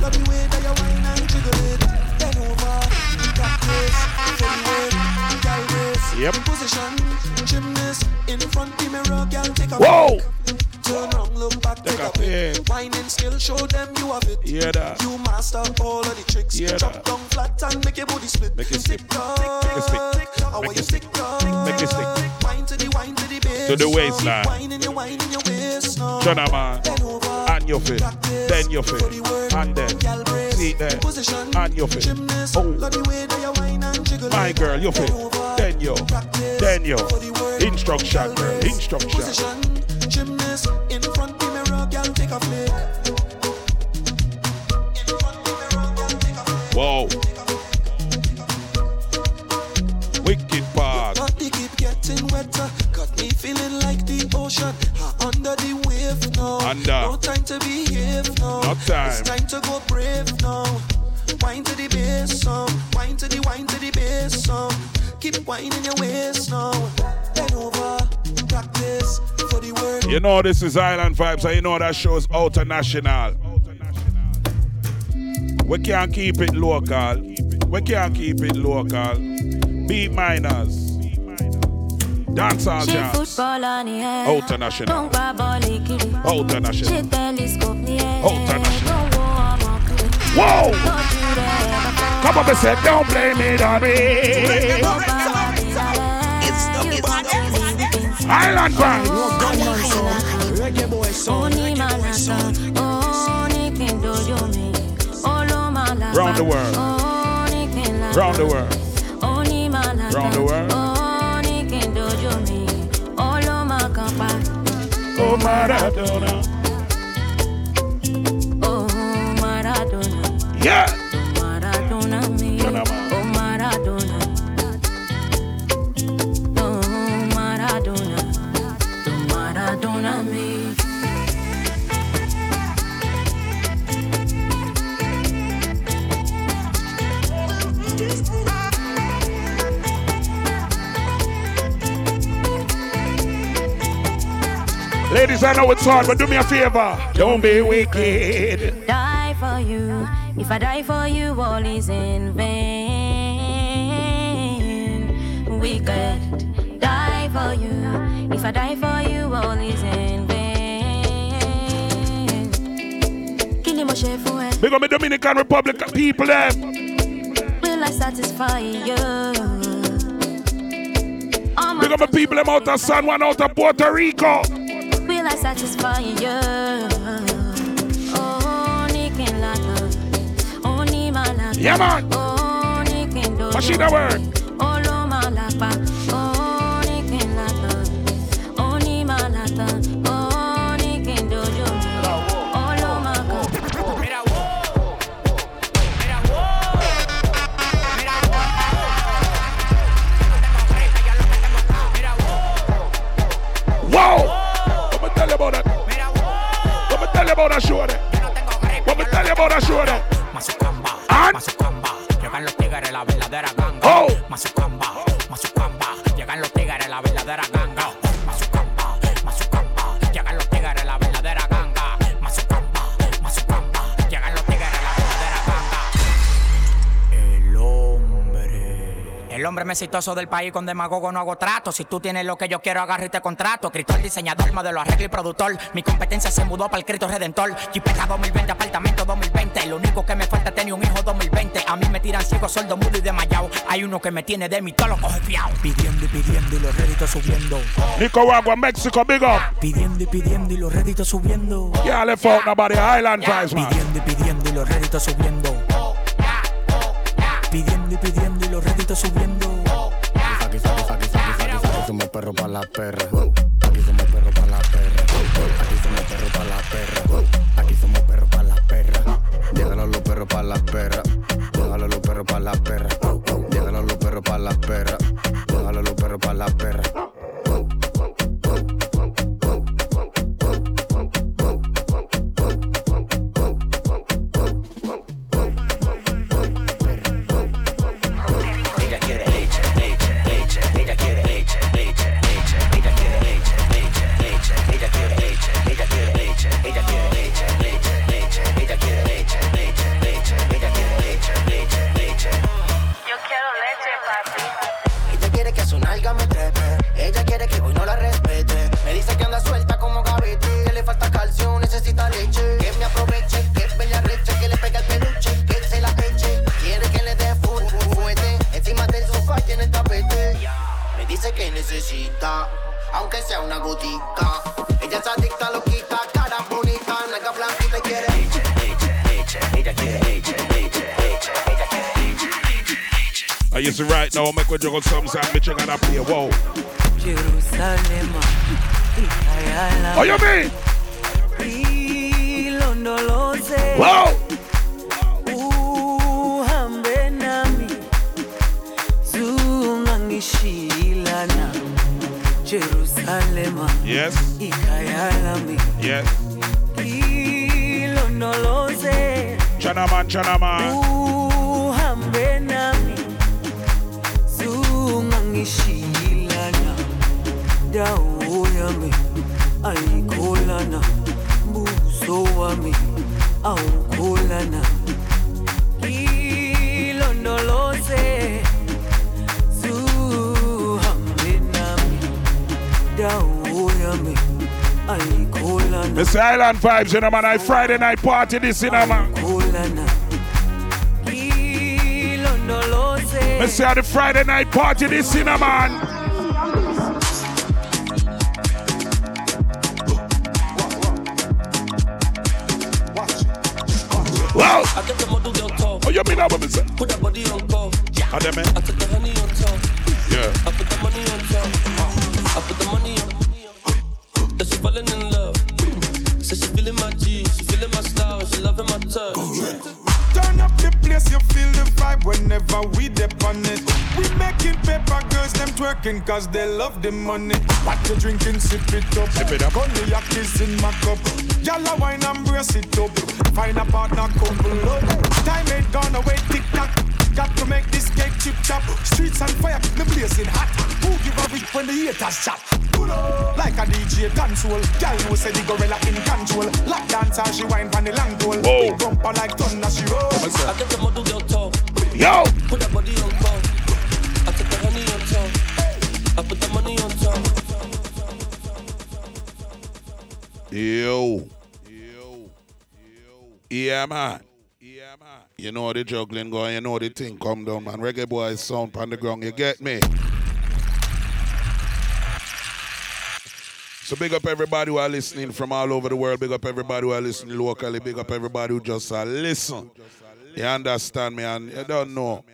Love the way that you whine and jiggle it. Bend over, you got grace. Bend over, you got grace. Yep. In position, gymnast. In front the mirror, girl, take a whoa! Look. Turn around, look back, take a pick. Whining skill, show them you have it. Yeah, that. You master all of the tricks. Yeah, drop that. Down flat and make your body split. Make it stick. Make it stick. Make it stick. Make it stick. Whine to the base. To the waistline. Whine in your waist. Turn around. Bend over. And your feet, then your feet, and then, see there, and your feet. Oh, my girl, your feet, then your, instruction, girl, instruction. Gymnast in front the mirror, girl, take a flick. In front the mirror, girl, take a flick. Whoa. Wicked part. They keep getting wetter, got me feeling like the ocean. Under the wave now. No time to behave now. No time. It's time to go brave now. Wine to the bass song. Wine to the bass song. Keep whining your waist now. Bend over, practice for the work. You know this is Island Vibes, and you know that show's international. We can't keep it local. We can't keep it local. B minors. Dance all jazz. Football on the air. International. International. International. Whoa! Come up and say, don't blame it on me. It's Island Band. Reggae boy song. Round the world. Round the world. Round the world. Oh Maradona. Oh Maradona. Yeah. Maradona me. Oh Maradona. Oh Maradona. Oh Maradona me. Ladies, I know it's hard, but do me a favor. Don't be wicked. Die for you. If I die for you, all is in vain. Wicked. Die for you. If I die for you, all is in vain. Big up the Dominican Republic people there. Will I satisfy you? Big up the people out of San Juan, out of Puerto Rico. Will I satisfy you? Oh, Nikin Lana. Oh, Nimana. Yeah, man. Oh, Nikin Lana. Machina work. Oh, Loma Lapa. Oh, Nikin Lana. Oh, Nimana. Oh, Nikin Dojo. Oh, Loma. Mira, whoa. Mira, whoa. Mira, whoa. Mira, whoa. About a shoulder. What we tell you about a shoulder? Mazucamba, Mazucamba, llegan los tigres la verdadera ganga. Mazucamba, Mazucamba, llegan los tigres la verdadera ganga. Mazucamba, Mazucamba, llegan los tigres la verdadera ganga. Mazucamba, Mazucamba, llegan los tigres la verdadera ganga. El hombre, el El hombre más exitoso del país, con demagogo no hago trato. Si tú tienes lo que yo quiero, agarro y te contrato. Escritor, diseñador, modelo, arreglo y productor. Mi competencia se mudó para el Cristo Redentor. Jipeta 2020, apartamento 2020. Lo único que me falta es tener un hijo 2020. A mí me tiran ciego, sordo, mudo y desmayado. Hay uno que me tiene de mí, todo lo coge fiao. Pidiendo y pidiendo y los réditos subiendo. Nico Agua, México, big up. Pidiendo y pidiendo y los réditos subiendo. Ya le fuck nobody, Island Price, man. Pidiendo y pidiendo y los réditos subiendo. Pidiendo y pidiendo y los réditos subiendo. Aquí somos perros para la perra. Aquí somos perros para la perra. Aquí somos perros para la perra. Aquí somos perros para la perra. Lléganos los perros para la perra. Déjalo los perros para la perra. Lléganos los perros para la perra. Déjalo los perros para la perra. I used to right now make a juggle something and me check and I play wow. Jerusalem. Oh, you mean? Wow. Yes. Yes. Chanaman, Mr. Island Vibes, you know, man, I Friday night party this, you know, man. Mr. the Friday night party this, you know, man. Wow! Oh, you mean that what me say? Put that body on call. How that man? I put the honey on top. Yeah. I put the money on top. I put the money on. That she falling in love. Says she feeling my G, she feeling my style, she loving my touch. Turn up the place, you feel the vibe whenever we dip on it. We making paper girls, them twerking cause they love the money. What you drinking, sip it up. Sip it up. Only a kiss in my cup. Yalla wine and brace it up. Find a partner, couple up. Time ain't gone away, tick-tock. Got to make this cake chip-chop. Streets on fire, the blazing hot. Who give a rip when the haters shot? Like a DJ console. Girl who say the gorilla in control. Lap dancer, she whine from the long goal. Big bumper like thunder, she roll. I get the model girl talk. Yo! Put that body on top. I put the honey on top. I put the money on top. Yo! Yeah, man. Yeah, man. You know the juggling going, you know the thing come down, man. Reggae boys sound pan the ground, you get me? So big up everybody who are listening from all over the world. Big up everybody who are listening locally. Big up everybody who just listen. You understand me? And you don't know.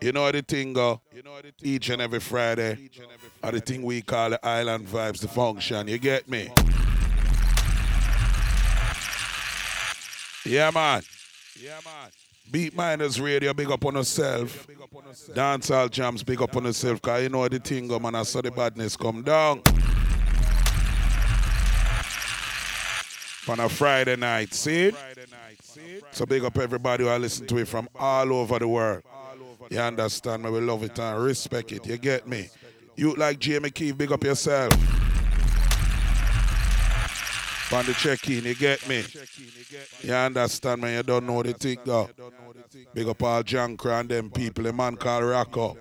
You know the thing go each and every Friday. Or the thing we call the Island Vibes, the function. You get me? Yeah, man. Yeah, man. Beat Miners Radio, big up on yourself. Dancehall Jams, big up on yourself. Because you know the thing, man. I saw the badness come down. On a Friday night, see? So big up everybody who are listening to it from all over the world. You understand me? We love it and respect it. You get me? You like Jamie Keith, big up yourself. On the check-in, you get me? You understand, man? You don't know the thing, though. Big up all Janker and them people, the man called Rocco.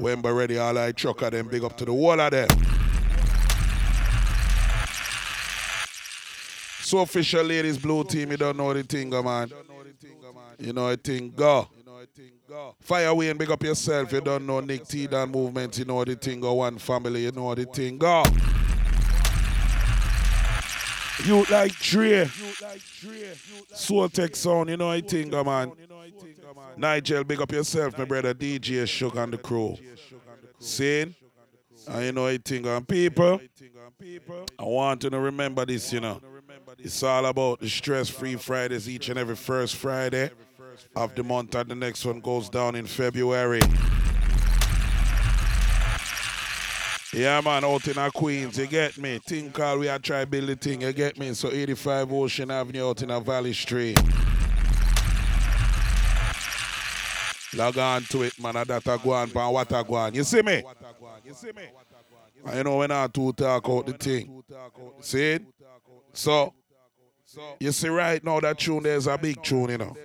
Wemba ready, all I truck at them, big up to the wall of them. So official ladies, blue team, you don't know the thing, man. You know the thing, go. Fire away and big up yourself, you don't know Nick T, Dan Movement, you know the thing, go. One family, you know the thing, go. You like Dre, Soul Tech Sound, you know the thing, man. Nigel, big up yourself, my brother, DJ Shook and the crew. Seen? And you know the thing, and people, I want you to remember this, you know. It's all about the stress-free Fridays each and every first Friday of the month, and the next one goes down in February. Yeah, man, out in our Queens, you get me? Thing called we are try build the thing, you get me? So 85 Ocean Avenue out in our Valley Street. Log on to it, man, that I go on, pan what I go on. You see me? And you know when I two talk out the thing. See it? So, you see right now that tune there is a big tune, you know.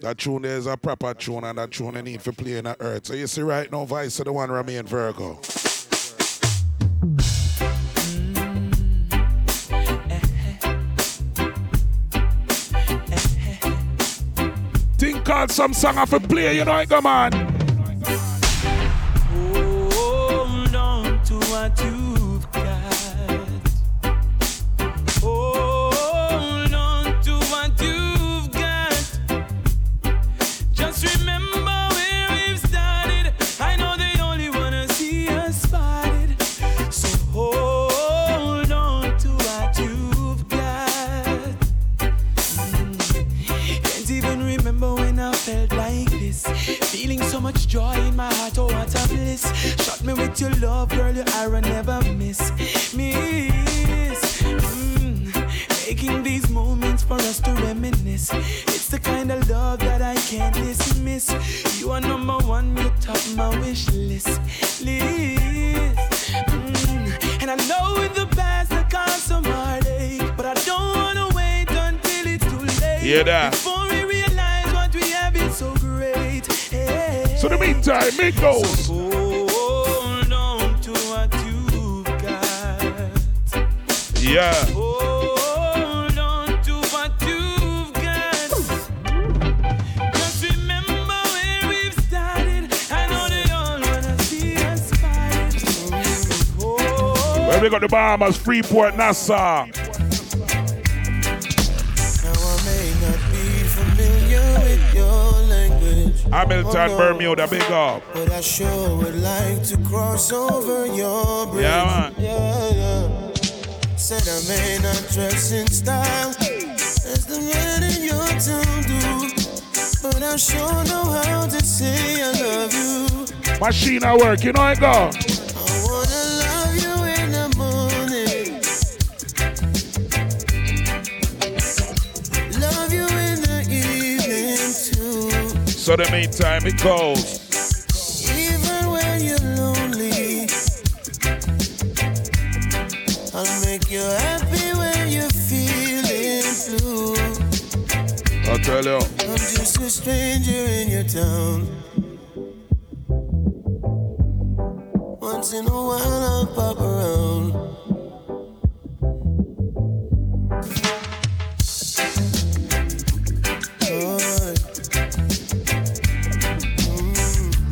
That tune there is a proper tune, and that tune you need for playing the earth. So you see right now, Vice of the one remain Virgo. Think called some song I for play, you know it, come on. Hold on to what you've got. Feeling so much joy in my heart, oh what a bliss. Shot me with your love, girl, your arrow never miss. Making these moments for us to reminisce. It's the kind of love that I can't dismiss. You are number one, you top my wish list. And I know with the past I caused some heartache, but I don't wanna wait until it's too late. Yeah, that. So in the meantime, make those. So hold on to what you've got. Yeah. Hold on to what you've got. Just remember where we've started. I know they all wanna see us fight. Oh. Well, we got the Bahamas, Freeport, Nassau. Now I may not be familiar with your Hamilton, Bermuda, big up. But I sure would like to cross over your bridge. Yeah, man. Yeah. Said I may not dress in style as the men in your town do, but I sure know how to say I love you. Machine at work, you know it, girl. I wanna love you in the morning, love you in the evening too. So the meantime it goes. Even when you're lonely, I'll make you happy when you're feeling blue. I'll tell you. I'm just a stranger in your town. Once in a while I'll pop around.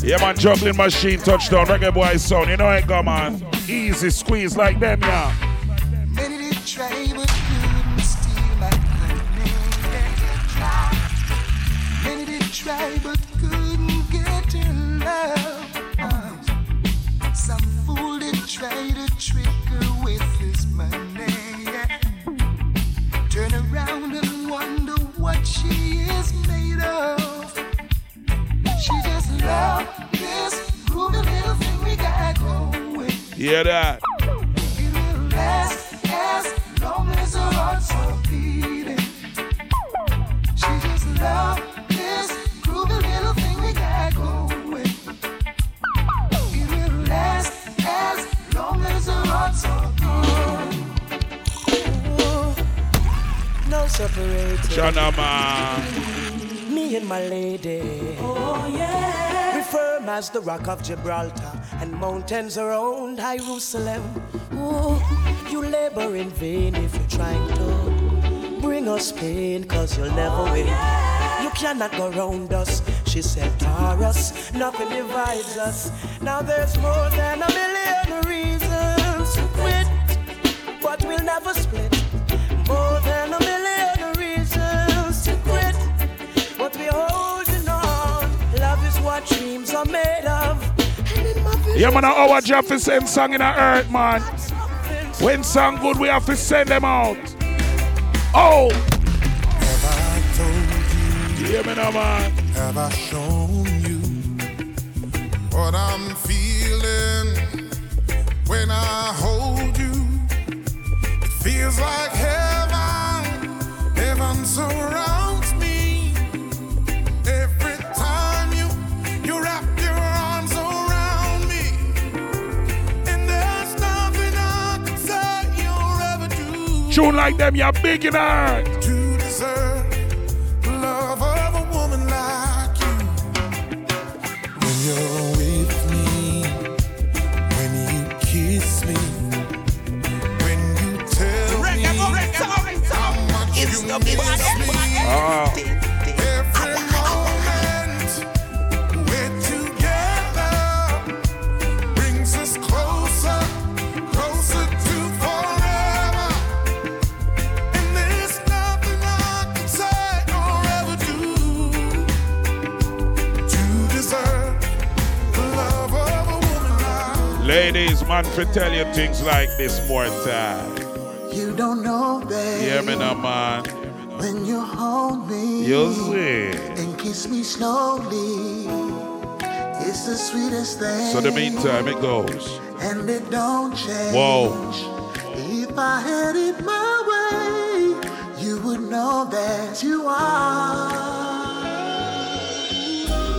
Yeah, man, juggling machine, touchdown, reggae boy sound. You know it go, man. Easy squeeze like them, yeah. Many did try, but couldn't steal my love. Many did try, but couldn't get in love. Some fool did try to trick her with his money. Turn around and wonder what she is made of. She just love this groovy little thing we got going. Yeah, that. It will last as long as her heart's beating. She just love this groovy little thing we got going. It will last as long as her heart's beating. No separating. Shana man. me and my lady. Oh yeah. Firm as the rock of Gibraltar and mountains around Jerusalem. Oh, you labor in vain if you're trying to bring us pain, cause you'll never win. Yeah. You cannot go round us, she said, Taurus, nothing divides us. Now there's more than a million reasons to quit, but we'll never split. More than a million reasons to quit, but we holding on. Love is what dreams are made of. Yeah, man, our job is to send song in the earth, man. When song good, we have to send them out. Oh! Have I told you? Yeah, man, man. Have I shown you what I'm feeling when I hold you? It feels like heaven, heaven surrounds me. Every time you wrap your arms around me, and there's nothing I can say you'll ever do. Tune like them, you're big in heart. To deserve the love of a woman like you. When you're with me, when you kiss me, when you tell me how much you miss me. Ladies, man, for tell you things like this more time. You don't know, babe. Yeah, me no, man. When you hold me, you'll see. And kiss me slowly. It's the sweetest thing. So the meantime, it goes. And it don't change. Whoa. If I had it my way, you would know that you are.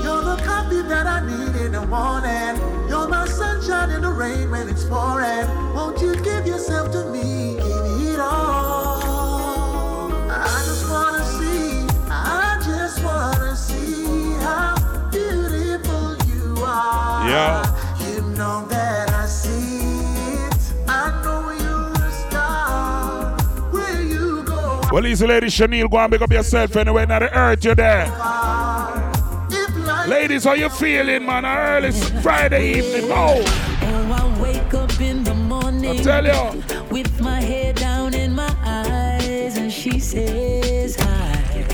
You're the coffee that I need in the morning. You're my sunshine in the rain when it's pouring. Won't you give yourself to me? Give it all. I just wanna see how beautiful you are. Yeah. You know that I see it. I know you're a star. Where you go? Well, easy lady Chanel, go and pick up yourself anyway. Now the earth, you're there. Ladies, how you feeling, man? Early Friday evening, oh! Oh, I wake up in the morning, I tell you, with my head down in my eyes, and she says hi.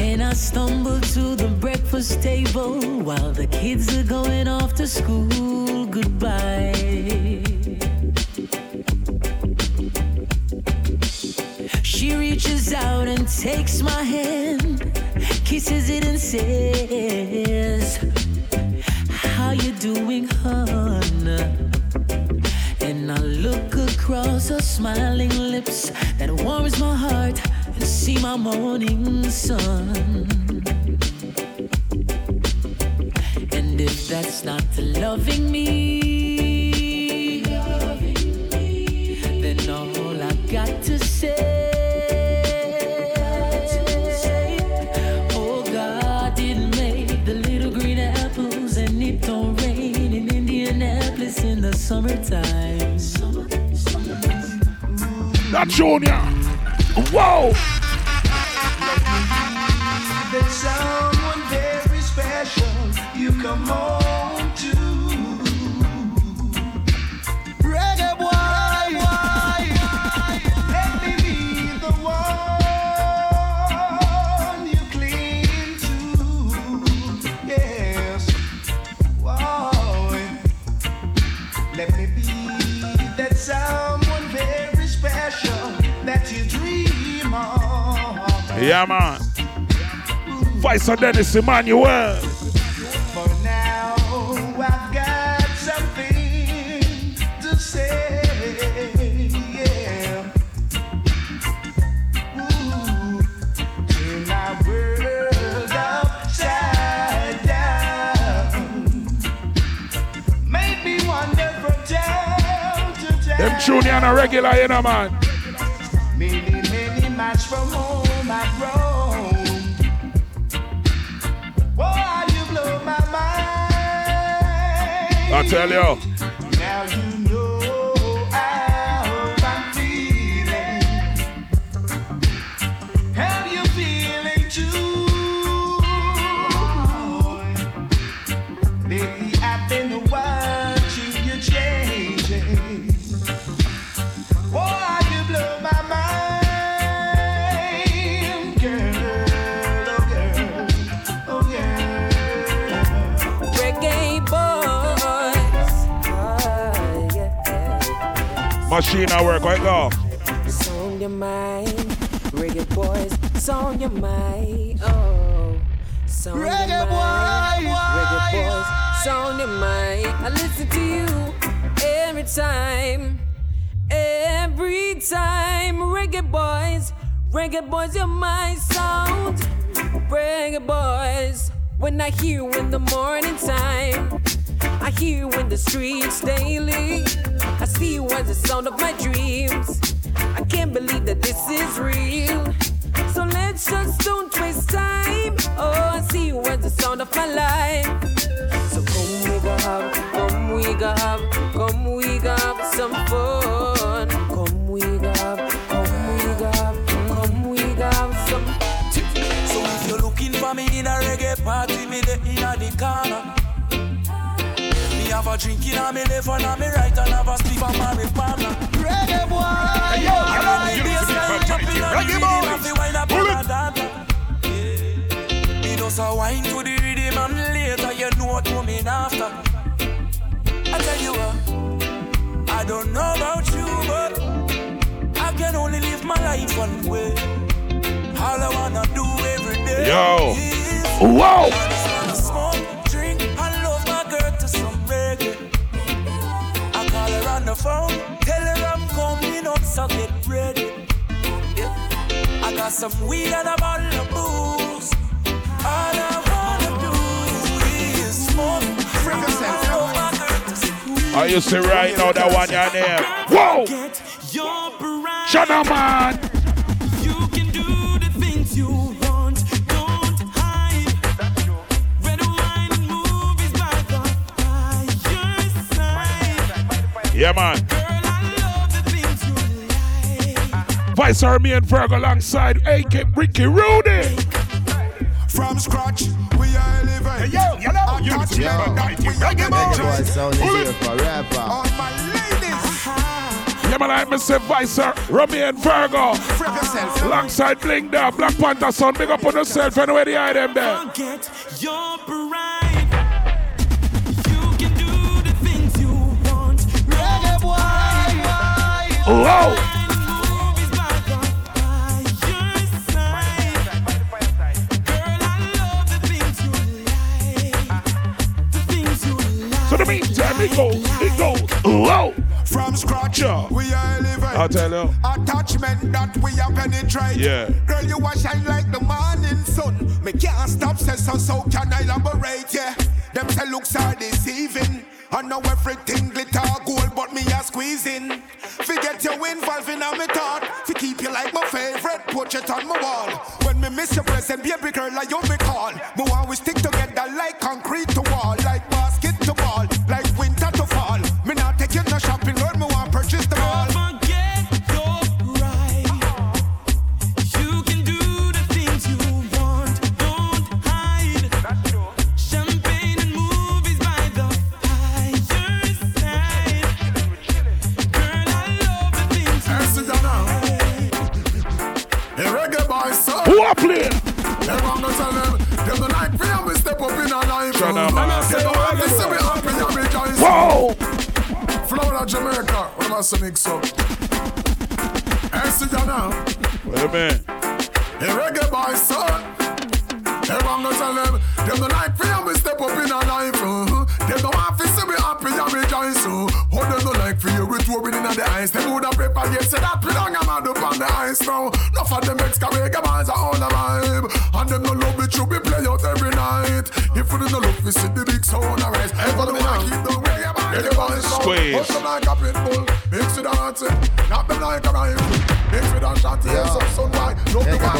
And I stumble to the breakfast table while the kids are going off to school. Goodbye. She reaches out and takes my hand, kisses it and says, how you doing, hon? And I look across her smiling lips that warms my heart and see my morning sun. And if that's not loving me, then all I got to say, in the summertime. That Junior. Whoa. That someone very special you come home to. Reggae why? Let me be the one you cling to. Yes. Why? Let me be that someone very special that you dream of. Yeah, man. Vice of Dennis Emmanuel. For now, I've got something to say. Yeah. Ooh, in my world upside down. Make me wonder. Them tuning on a regular, you know, man. Many, many miles from home. tell you. Now you know how I'm feeling. How you feeling too? Lately I've been watching you changing. Oh, you blow my mind, girl, oh girl, oh girl. Reggae boys, oh yeah. Machine I work, right now. It's on your mind, reggae boys. It's on your mind, oh. It's on reggae your mind, boys, reggae boys. It's on your mind. I listen to you every time. Every time, reggae boys, you're my sound. Reggae boys, when I hear you in the morning time, I hear you in the streets daily. I see you as the sound of my dreams. I can't believe that this is real. So let's just don't waste time. Oh, I see you as the sound of my life. So come we go have, come we go have, come we go have some fun. Me in a reggae party, me de in a the corner. Me have a drink in a me left and a me right and have a spliff and marijuana. Reggae boy, hey, yo, reggae boy. Me does a wine to the rhythm and later you know what coming after. I tell you what, I don't know about you, but I can only live my life one way. All I wanna do every day. Yo. Wow. I just wanna smoke, drink, and love my girl to some reggae. I call her on the phone, tell her I'm coming up, so get ready. Yeah. I got some weed and a bottle of booze. All I wanna do is smoke, drink, and love my girl to some reggae. I used to right now that one your name. Whoa. Get your bride. Shut up, man. Yeah, man. Girl, I love the things you like. Vice Army and Virgo alongside AK Ricky Rudy. From scratch, we are living. Hey, yo, yo, yo, yo, yo, hello. So the meantime, it goes. Hello. From scratch, we are living. I'll tell you. Attachment that we are penetrating. Yeah. Girl, you are shine like the morning sun. Me can't stop, say so can I elaborate? Yeah. Them say looks are deceiving. I know everything glitter gold, but me are squeezing. Forget you involved in my thought. To keep you like my favorite portrait on my wall. When me miss your present, baby girl, I you me call. But when we stick together like concrete to wall, like basket to ball, like winter to fall. Me not taking no shopping, Lord, me want purchase the all. Come get your right. You can do the things you want. Don't hide. That's true. Champagne and movies by the fire side. Girl, I love the things you want. Hey, reggae boy, so who are playing? Hey, I'm gonna tell them. There's a night for we step up in our life. Shut up, man. Whoa! Florida, Jamaica, we're not so mixed up. Hey, sit down now. Wait a minute. Hey, reggae boy, son. Everyone gonna tell them, them the like for we step up in our life. Them the want to see me happy and rejoice. Oh, them the like for you, we throw it in the ice. Them who the prepare, you say that belong, I'm out up on the ice now. Enough of them ex-Carrega bands are all the vibe. And them no love it, you be play out every night. If we don't look, we see the big sound and rest. Everybody wanna keep the way your body bounce. Push them like a pit bull, mix it out, knock them like a rifle. If we don't shot the ass up sunlight, no big ass,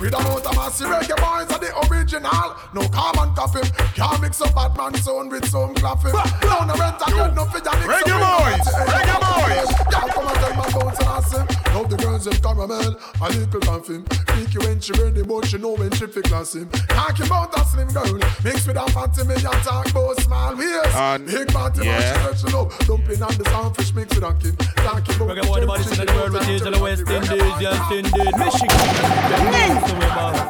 we don't want to massive reggae boys are the origin. original, no common coffee. Can't mix up Batman sound with some clapping. Down the rent, I got no figure. Reggae boys, reggae boys. Y'all come and tell my bones and ask him. Love the girls in caramel, a little confirm. Think you when she ready, but she know when she fit class him. Talking about that slim girl, mix with a fatty me and talk both small wheels. Big party, yeah. Man, she searching up. Dumpling on the soundfish mix with a king. Talking about the world, bodies in the world, with the West Indies, the Indies, Michigan.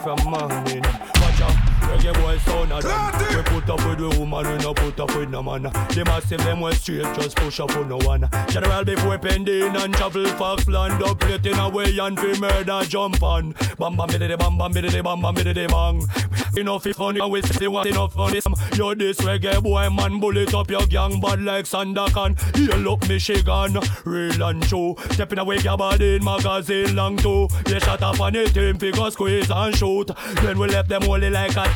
From morning, watch out, reggae boys sound a done. We put up with the woman, we no put up with no man. They massive them West straight, just push up on no one. General before pending and travel fox land up, letting away and be murder jump on. Bam bam biddy bam bam biddy bam bam biddy bang. Enough is funny, we see what enough funny. Yo, this reggae boy man, bullet up your gang, bad like Sandakan. Heal up Michigan, real and true. Stepping away your body in magazine long too. They shut up on the team, figure squeeze and shoot. Then we left them only like a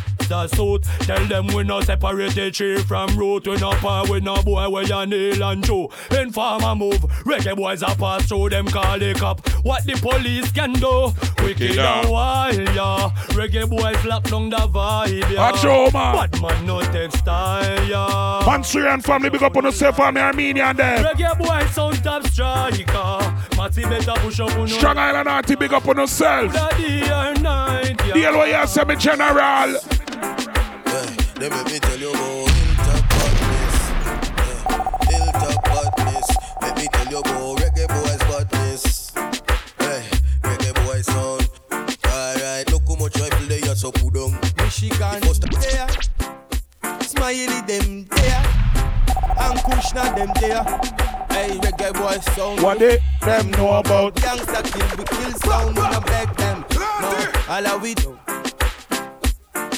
suit. Tell them we no separate the tree from root. We no par with no boy where you kneel and chew. Informer move, reggae boys are pass through them call the cop. What the police can do, wicked and wild, yeah. Reggae boys slap down the vibe, yeah. Acho, man. Batman no textile, yeah. Pantry and family big up on yourself and Armenia and them. Reggae boys sound top striker. Matty better push up on Strong Island auntie big up on yourself. Deal with your semi-general. Let me tell you about hilltop badness. Hilltop badness. Let me tell you about reggae boys badness. Hey, reggae boys sound. Alright, look how much rifle they are so put on. Michigan there, Smiley them there, and Kushner them there. Hey, reggae boys sound. What they them know about? Gangsta kill, we kill sound, we don't beg them. No, all are we do.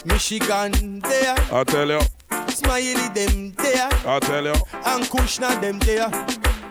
Michigan there, I tell you. Smiley them there, I tell you. And Kushner them there.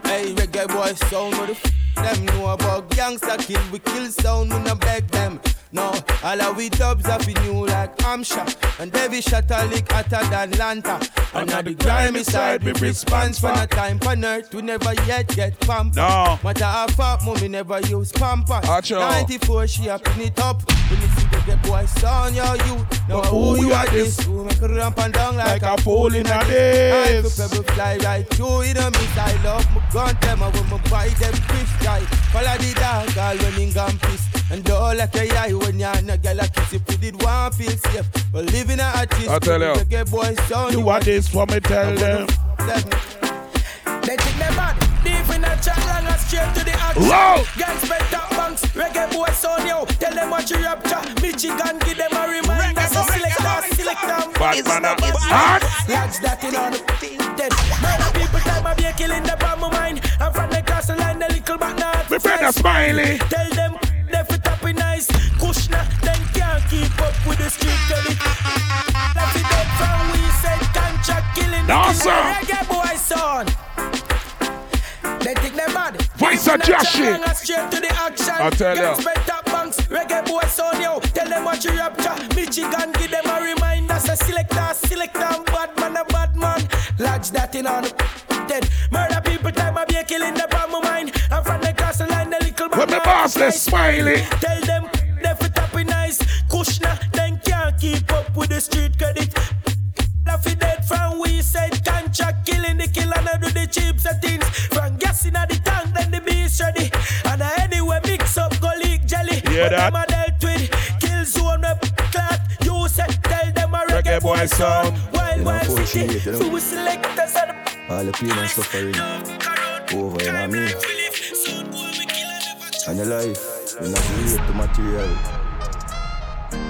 Hey, reggae boys sound, what the them know about gangsta kill, we kill sound, we no beg them. No, all of we dubs up in you like Hampshire. And every shot a lick hotter than Lanta. And on the grimy side, we response for a time on earth. We never yet get pumped. No. Matter of fact, mommy never use pampers. 94, she up in it up. When you see the get boy sound, yo, you know who you are this. Who make a ramp and down like a fool in a days. I could pebble fly right through it on me. I love my gun, them I will buy them fish guy. Follow the dog, all running gun piss. And all like a eye when you're not girl a kiss. You put it one feel safe. But living a artist, I tell you, get boy sound. You are this for me, tell them. They think they're bad. Deep in a chat long and straight to the action. Guys, bet that banks, reggae boy sound, yo. Tell them what you rapture. Michigan, give them a reminder. So select them. Bad man, lodge that in on the many people tell me be killing the bomb of mine. I'm from the castle line, the little back now. We better smiley. Tell them. Left it up in nice Kushner, then can't keep up with the street telling. Left it up from we said contract killing. No, sir. Reggae boy sound. They think they're mad. Voice of Joshie. Straight to the action. I tell you. Respect up banks. Reggae boy sound, yo. Tell them what you rapture. Michigan, give them a reminder. So select them. Badman, a badman. Lodge that in on dead. Murder people, time I be killing the bomb of mine. I'm from the castle line, the little bomb. When the boss is smiling. Tell them, they're fit up in nice. Kushner, then can't keep up with the street credit. Laffy dead from we said contract killing the killer and do the cheap settings. From gassing at the tank, then the beast ready. And anyway, mix up go leak jelly. Yeah, that. Them a dealt with. Kill zone, rep clat. You said tell them a reggae boy sound. Wild city. Food selectors and all the pain and suffering. Over, you know what I mean? And your life, you're not related to material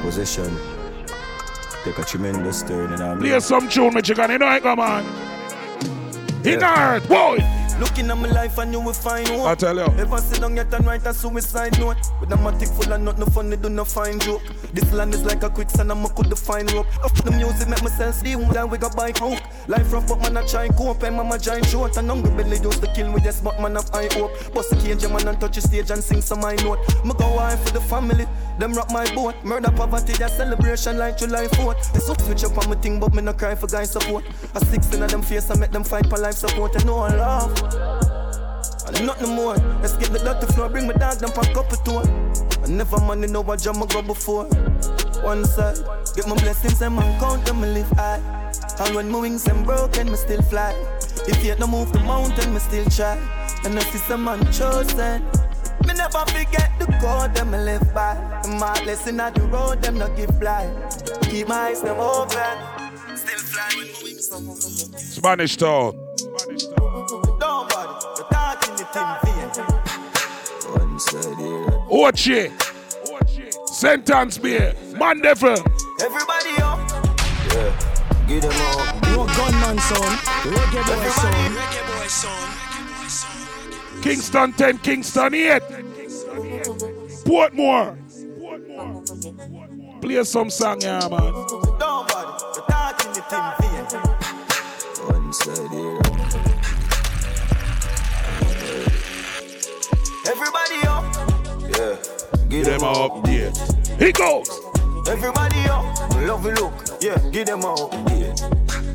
possession. Take a tremendous turn and I'm play some tune, Michigan, you know I come on. In yeah. Earth, boy! Looking at my life and you will find one. I tell you. Ever sit down yet and write a suicide note. With a matic full and not no funny, do no fine joke. This land is like a quicksand and I could define rope. The music make myself see who that we got bike hook. Life rough but man I try and cope. And mama giant short and hungry belly used to kill with this but man of I hope. Bust the cage man and touch the stage and sing some I note. Me go high for the family. Them rock my boat. Murder poverty, that celebration like July 4th. They so switch up on my thing but me no cry for guy support. A 16 of them face and make them fight for life support. And no one laugh. And nothing more. Let's get the dirty floor, bring my dog, them pack up a tour. And Never money, no I jump, I go before. One side, get my blessings and my count and my live high. And when my wings am broken, me still fly. If you don't move the mountain, me still try. And I see some man chosen. Me never forget the code them I live by. My lesson at the road, them not give fly. Keep my eyes them open, still fly when my wings are broken. Spanish Town. Don't bother, but talk in the team. One side here. Watch it. Sentence beer, man different. Everybody up. Yeah. Give them up. No gunman son. Reggae boy son. Reggae boy son. Kingston 10, Kingston 8. Portmore. Play some song, yeah, man. Don't bother, but talk in the team. One side here. Everybody up. Yeah. Give them up, yeah. He goes. Everybody up, love you look, yeah. Give them up, yeah.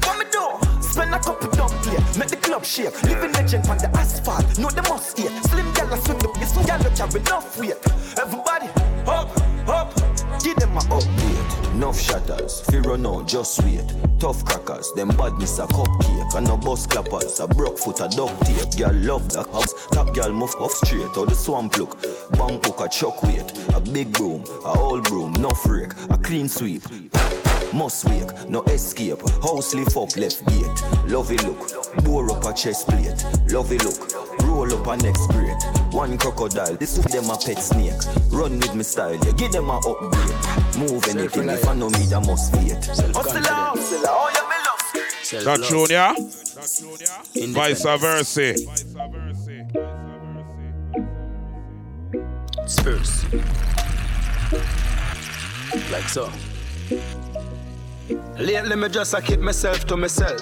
Come me door, spend a couple dump here, yeah. Make the club shake, living legend on the asphalt. No the must here, yeah. Slim gyal a swing up, this gyal a carry enough weight. Everybody up, up, give them a up, yeah. Enough shatters, fear or no, just wait. Tough crackers, them badness a cupcake. And no bus clappers, a broke foot, a duct tape. Girl love the house, top girl move off straight. Or the swamp look, bump hook, a chuck weight. A big broom, a old broom, no freak. A clean sweep, must wake, no escape. House lift up left gate. Lovey look, bore up a chest plate. Lovey look, roll up a next break. One crocodile, this with them a pet snake. Run with me style, yeah, give them a upgrade. Move anything, if I know me, that must be it. That tune, yeah? Vice versa. Spurs. Like so. Lately, me just I keep myself to myself.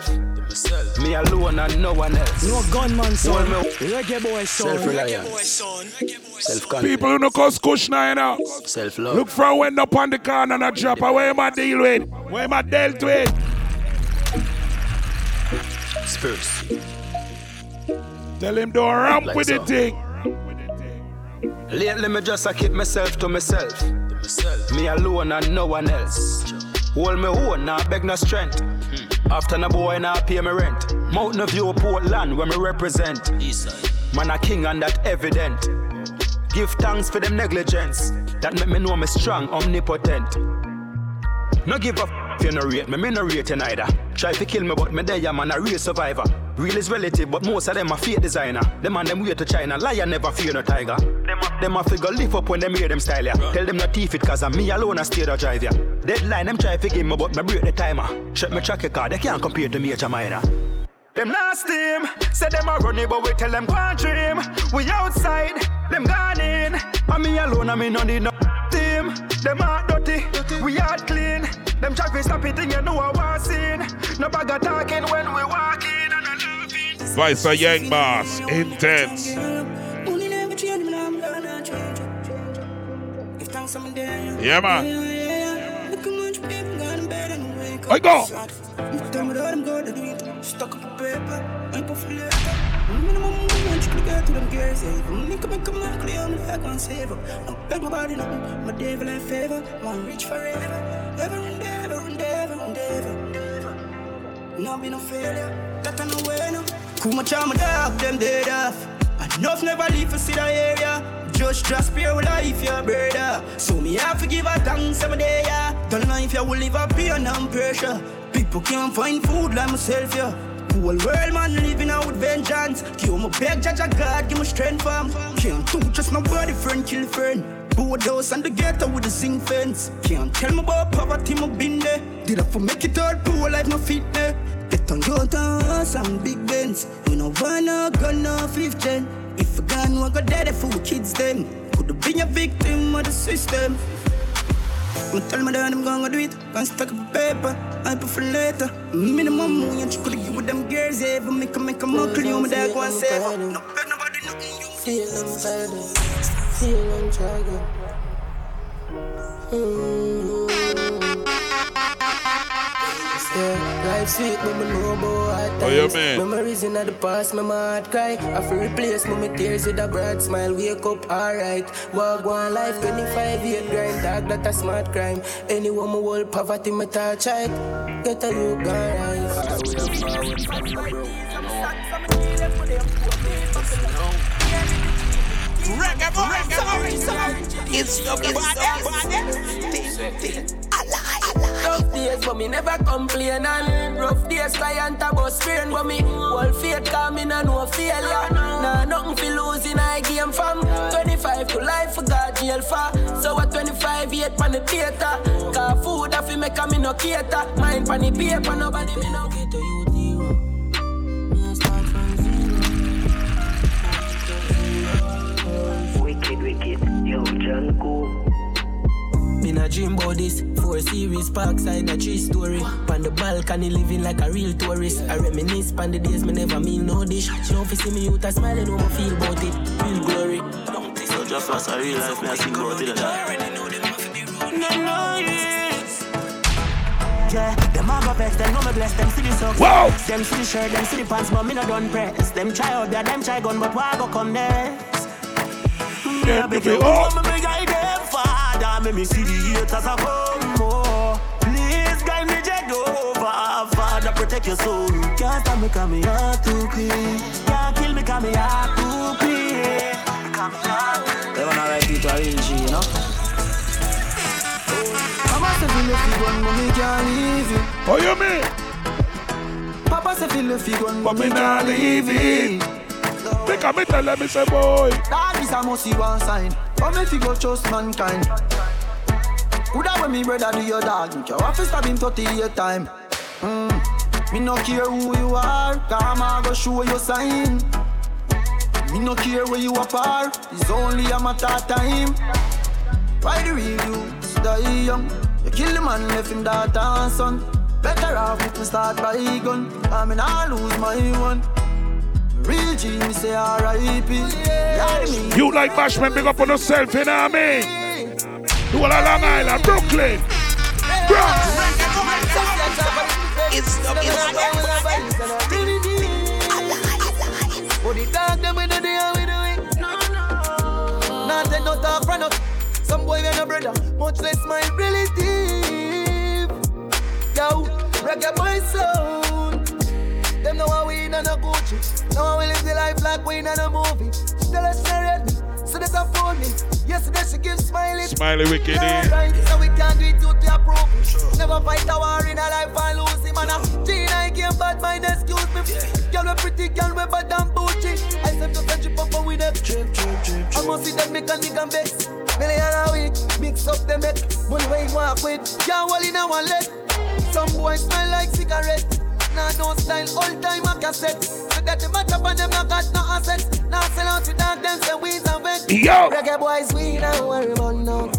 Me alone and no one else. No gunman son. Reggae boy son. Self-reliant. People who no cause Kushna, you know. Self-love. Look from when up on the corner and a drop. Where am I deal with? Where am I dealt with? Spurs. Tell him don't ramp like with so. The thing. Lately, me just I keep myself to myself. Me alone and no one else. Hold me own, now beg no strength. After no boy, now pay me rent. Mountain View, Portland, where me represent. Eastside. Man a king and that evident. Give thanks for them negligence. That make me know me strong, omnipotent. No give up if you no rate me no rate you neither. Try to kill me, but me there, man a real survivor. Real is relative, but most of them are fake designer. Them and them way to China, lion never fear no tiger. Them a figure lift up when them hear them style ya. Yeah. Tell them not thief it cause I'm me alone a stay to drive ya. Yeah. Deadline them try to give me but me break the timer. Shut me track your car, they can't compare to major minor. Them last team, say them a running but we tell them go dream. We outside, them gone in. And me alone and me no need no team. Them are dirty, we are clean. Them try to stop it and you know I was seen. No bag of talking when we walk in. Vice a young boss, intense. Yeah, man. I go. Enough never leave for see the area. Just transpire with life, your brother. So me have to give a thanks every day, yeah. Don't know if you will live up here and pressure. People can't find food like myself, yeah. Whole world man living out with vengeance. Give me beg, judge a God, give me strength, fam. Can't touch just my body, friend, kill friend. Boardhouse and the ghetto with the zinc fence. Can't tell me about poverty, my been there. Did I for make it all poor life, no fit there. Get on your house and big bends. You know one, no gun, no 15. If a gun won't go dead for kids then could have been a victim of the system. I'm tell me that I'm gonna do it. Can't stack up paper, I'll put for later. Minimum and you could give with them girls ever make a mockery on my dad go and save. No bad nobody nothing you feel I'm dragon. yeah. Life sweet, but me know about hard times. Memories in the past, my heart cry. I feel replace my tears with a broad smile. Wake up, alright. Walk one life, 25-8 grind. Dog, that a smart crime. Anyone, my whole poverty, my touch right. Get a look, alright. Rough days, but me never complain. And rough days, client about strain. But me all faith coming and no failure. Nah, nothing for losing, I game from 25 to life for God jail for. So at 25-8 pan the theater. Cause food I feel make a me no cater. Mind pan the paper, nobody me no get to you. Wicked, yo, Janko. Been a dream about this. 4 series, parkside, a 3-story. Pan the balcony, living like a real tourist. I reminisce pan the days, me never meal no dish. She don't see me out a smiling, no more feel about it. Real glory. So just as a real life, me I sing about it. I already know them off the road. No, no, yes. Yeah, them have a best, them know me bless, them see the socks. Wow. Them see the shirt, them see the pants, but me no done press. Them try out there, them try gun, but why go come next? Yeah, me guide them father, make me see the haters a come more. Please guide me, Jed over, father, protect your soul. Can't stop me 'cause me heart too clean. Can't kill me 'cause me heart too clean. They wanna like you to a real G, you know. Mama said if you left you gone, mommy can't leave you. Oh, you mean? Papa said if you left you gone, mommy can't leave you. Think I meet let me say boy. That is a must see one sign. But me fi go trust mankind. Coulda when me brother do your dog. You can't stab him 38 times. Me no care who you are. Come I go show your sign. Me no care where you are. It's only a matter of time. Why do we do die young? You kill the man left him daughter and son. Better off if me start by gun. I mean I lose my one. Real G, me say R.I.P. You like Bashman, big up on yourself, you know what I mean? You all Long Island, Brooklyn, Bronx. It's but the talk them with the day and with the way. No. Not take no talk from us. Some boy and a brother, much less my relative. Yo, reggae boy sound. Them know how we in and a Gucci. Now we live the life like we in and a movie. She tell us she read me, so that's a phone me. Yesterday she gives smiley. Smiley wicked, yeah, right, so we can't do it to the approve. Sure. Never fight a war in a life and lose him. And a G9 game bad mind, excuse me. Yeah. Girl we pretty, girl we bad and bougie. I said to friendship up and we them trip. I must see them make a nigga vex. Million a week, mix up them head. Money way walk with, can't hold in a one leg. Some boys smell like cigarettes. No style, all time a cassette. So that the match up on them, not got no assets. Now sell out to dark, them say we's and wet. Yo! Reggae boys, we don't worry about no.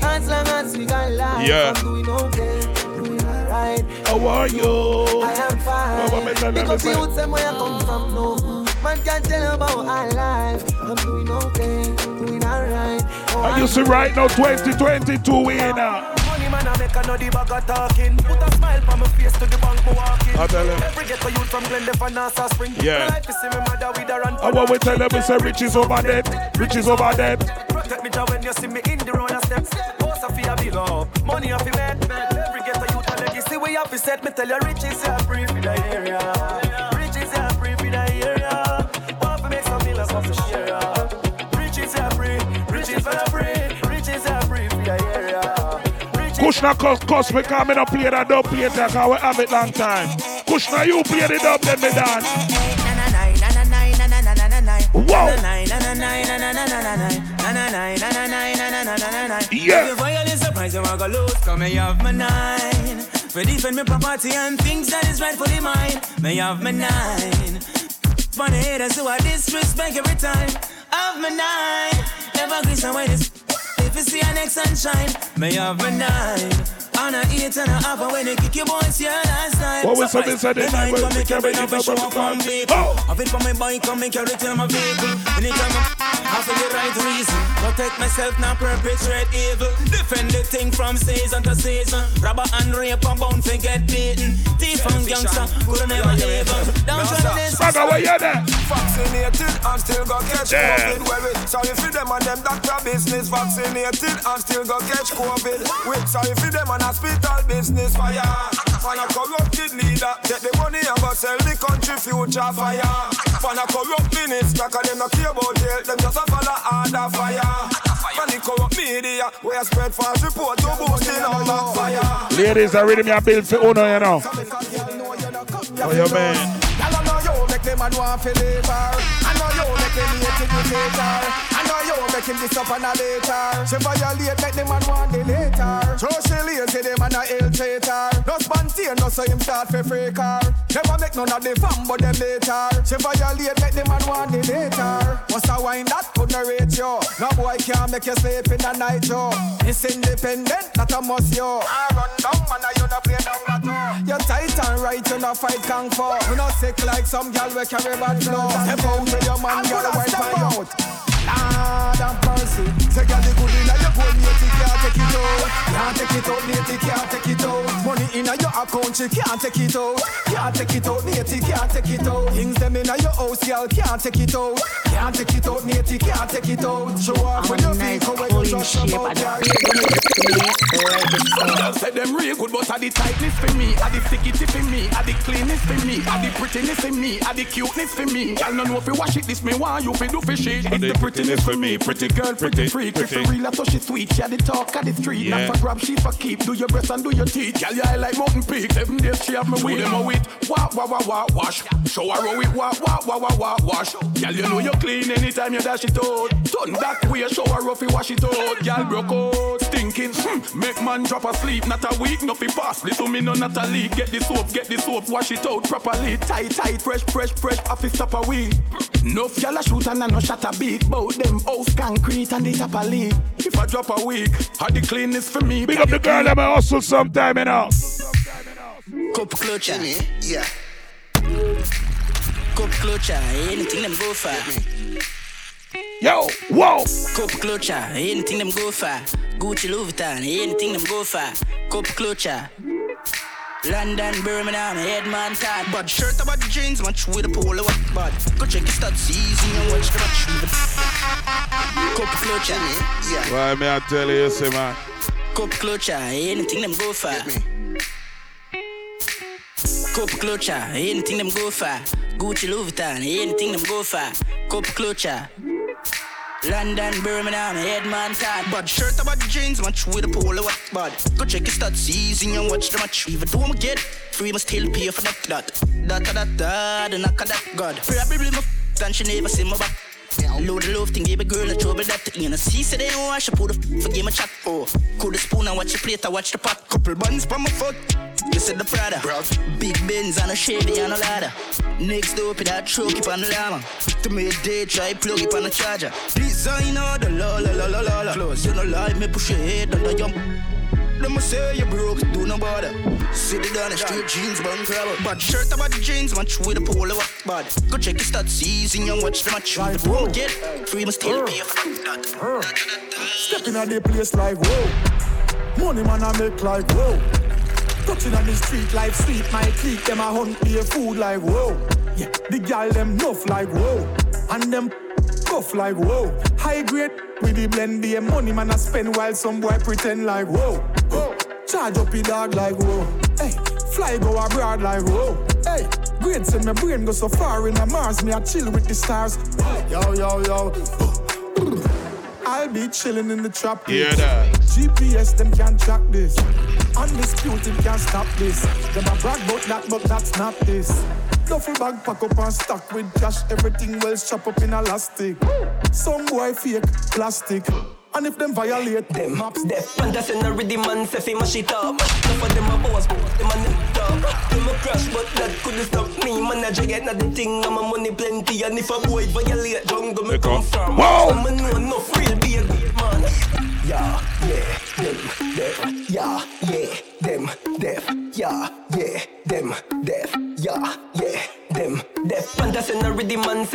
As long as we got life, yeah. I'm doing okay, doing alright. How are you? I am fine. Because the youth them where I come from, no. Man can't tell about our life. I'm doing okay, doing alright. I used to right now, 2022, we in now. Man, I make another bag of talking. Put a smile on my face to the bank, my walking. I tell him. Every get for you from Glendale for NASA Spring. Yeah. Life is my mother with her and I want to tell them we say riches over debt. Riches over debt. Protect me when you see me in the round of steps. Post a fee of the love. Money off the bed. Every get for you to legacy. We have to set me tell you riches are free for the area. Riches are free for the area. Want to make some millions of the share. Riches are free. Riches are free. Riches are free for the area. Kushna cause we come in and play the dub later cause we have it long time. Kushna you play the dub then we dance. Wow. Yeah. If the violin surprise you I go lose, come and have my nine. For defend my property and things that is rightfully mine. May have my nine. Funny haters who I disrespect every time. Have my nine. Never agree somewhere this. If you see an next sunshine, may have a nine. And I eat and I have, and when they kick your bones, yeah, last time. What was something said? If I come and carry it, I show up on people. I feel for my bike, come and carry it on my vehicle. Anytime I feel the right reason. Protect myself, not perpetrate evil. Defend the thing from season to season. Robber and rape, I'm bound to get beaten. Thief and gangster, could never ever. Don't try this. Saga, where you there? Vaccinated and still got catch COVID. Sorry for them and them doctor business. Vaccinated and still got catch COVID. Wait, sorry for them and hospital business. Fire. For a corrupted leader, take the money and go sell the country future. Fire. For a corrupt minister, cause them not care about health, them just a follow order. Fire. Media, where spread false report to boost in all that fire. Ladies, I read me a bill for Uno, you know. Oh, your man. I know you make them and want for labor. I know you make them hate to do later. I know you make him this up and a later. She violate, make them and want the later. Socially, you see them and a ill traitor. No spontaneous, no so him start for free car. Never make none of the fun, but them later. She violate, make them and want the later. What's a wine that could narrate you? No boy can't make you sleep in the night, yo. It's independent, not a must, yo. I run down, man, I you not play down at all. You're tight and right, you not fight kung fu. You not sick like some y'all we carry bad flow. Step out with your man, you're the wife out. Lord and mercy. Say girl, the good inna your gold, mate, you can't take it out. Can't take it out, mate, you can't take it out. Money inna your account, you can't take it out. Can't take it out, mate, you can't take it out. Things them inna your house, y'all can't take it out. Can't take it out, mate, you can't take it out. Show up with your feet, come with your shirt about your. Say them real good, but are the tightness for me, are the stickity for me, are the cleanness for me, are the prettiness for me, are the cuteness for me. Y'all no know if you wash it, this me want you fi do fishy. It's the prettiness for me, pretty girl, pretty freak. If you real, I thought she sweet, she had the talk at the street. Yeah. Not for grab, she for keep. Do your breasts and do your teeth. Y'all yeah, like mountain peak. 7 days she have me with them a wit. Wah wah wah wah wash. Show her how it wah wah wah wah wah wash. Y'all you know you clean anytime you dash it out. Turn back way, show her how fi wash it out. Y'all broke out, stinking. Make man drop asleep. Not a week, nothing fast. Little me no not a leak. Get the soap, wash it out properly. Tight, tight, fresh, fresh, fresh. Off his top away. No y'all a shoot and I no shot a beat. Bout them house concrete and the top a leak. If I drop a week, how the cleanness for me. Big up the girl that I hustle sometime in house. Cup clutcher, yeah. Cup clutcher, anything them go for. Yo, whoa. Cup clutcher, anything them go for. Gucci Louis Vuitton, anything them go for. Cup clutcher. London, Birmingham, Headman, Tad. But shirt about the jeans, match with a polo what bud. Go check it that season and watch the match with a cup clutcher, yeah. Why may I tell you, say man? Cup clutcher, anything them go for. Cup clutcher, anything them go for. Gucci Louis Vuitton, anything them go for. Cup clutcher. London, Birmingham, Headman, Tad. But shirt about the jeans, match with a polo what bud. Go check his stats season and watch the match. Even though I'm get free, must still pay for that. Da-da-da-da, the knock of that god. Probably my and she never see my back. Load the love thing, give a girl a trouble that. You know, see, say they don't wash a put the for game a chat. Oh, cool the spoon and watch the plate, I watch the pot. Couple buns from my foot. You said the Prada, bruv. Big Benz and a Chevy and a ladder. Next door, put that truck up on the llama. To me day, try plug up on the charger. Designer, the la la la la la la. Close, you know, like me push your head under your. Let me say you broke, do no bother. Sit down the street, jeans, bun crabber. But shirt about the jeans, match with a polo what bad. Go check his stats season and watch the match. Like, whoa, get free, must still pay for. Stepping at the place like whoa. Money man I make like whoa. Touching on the street like sleep, my clique, them I hunt me a food like whoa. Yeah, the gal them nuff like whoa. And them puff like whoa. High grade with the blend, the money man I spend while some boy pretend like whoa. Oh, charge up the dog like whoa. Hey, fly go abroad like whoa. Hey, great send my brain go so far in the Mars, me I chill with the stars. Yo, yo, yo. I'll be chilling in the trap. Yeah, that. GPS them can't track this. Undisputed can't stop this. Them a brag but that's not this. Duffel bag pack up and stack with cash. Everything well chopped up in elastic. Some boy fake plastic. And if them violate them maps, death. And that's an already man say fi mash it up. Enough of them a boss, but them a nip top. Them a crash, but that couldn't stop me. Manager get nothing thing, I'm a money plenty. And if a boy violate, jungle me come from. Wow! I'm a no enough real be a good man. Yeah, yeah, yeah, yeah, yeah.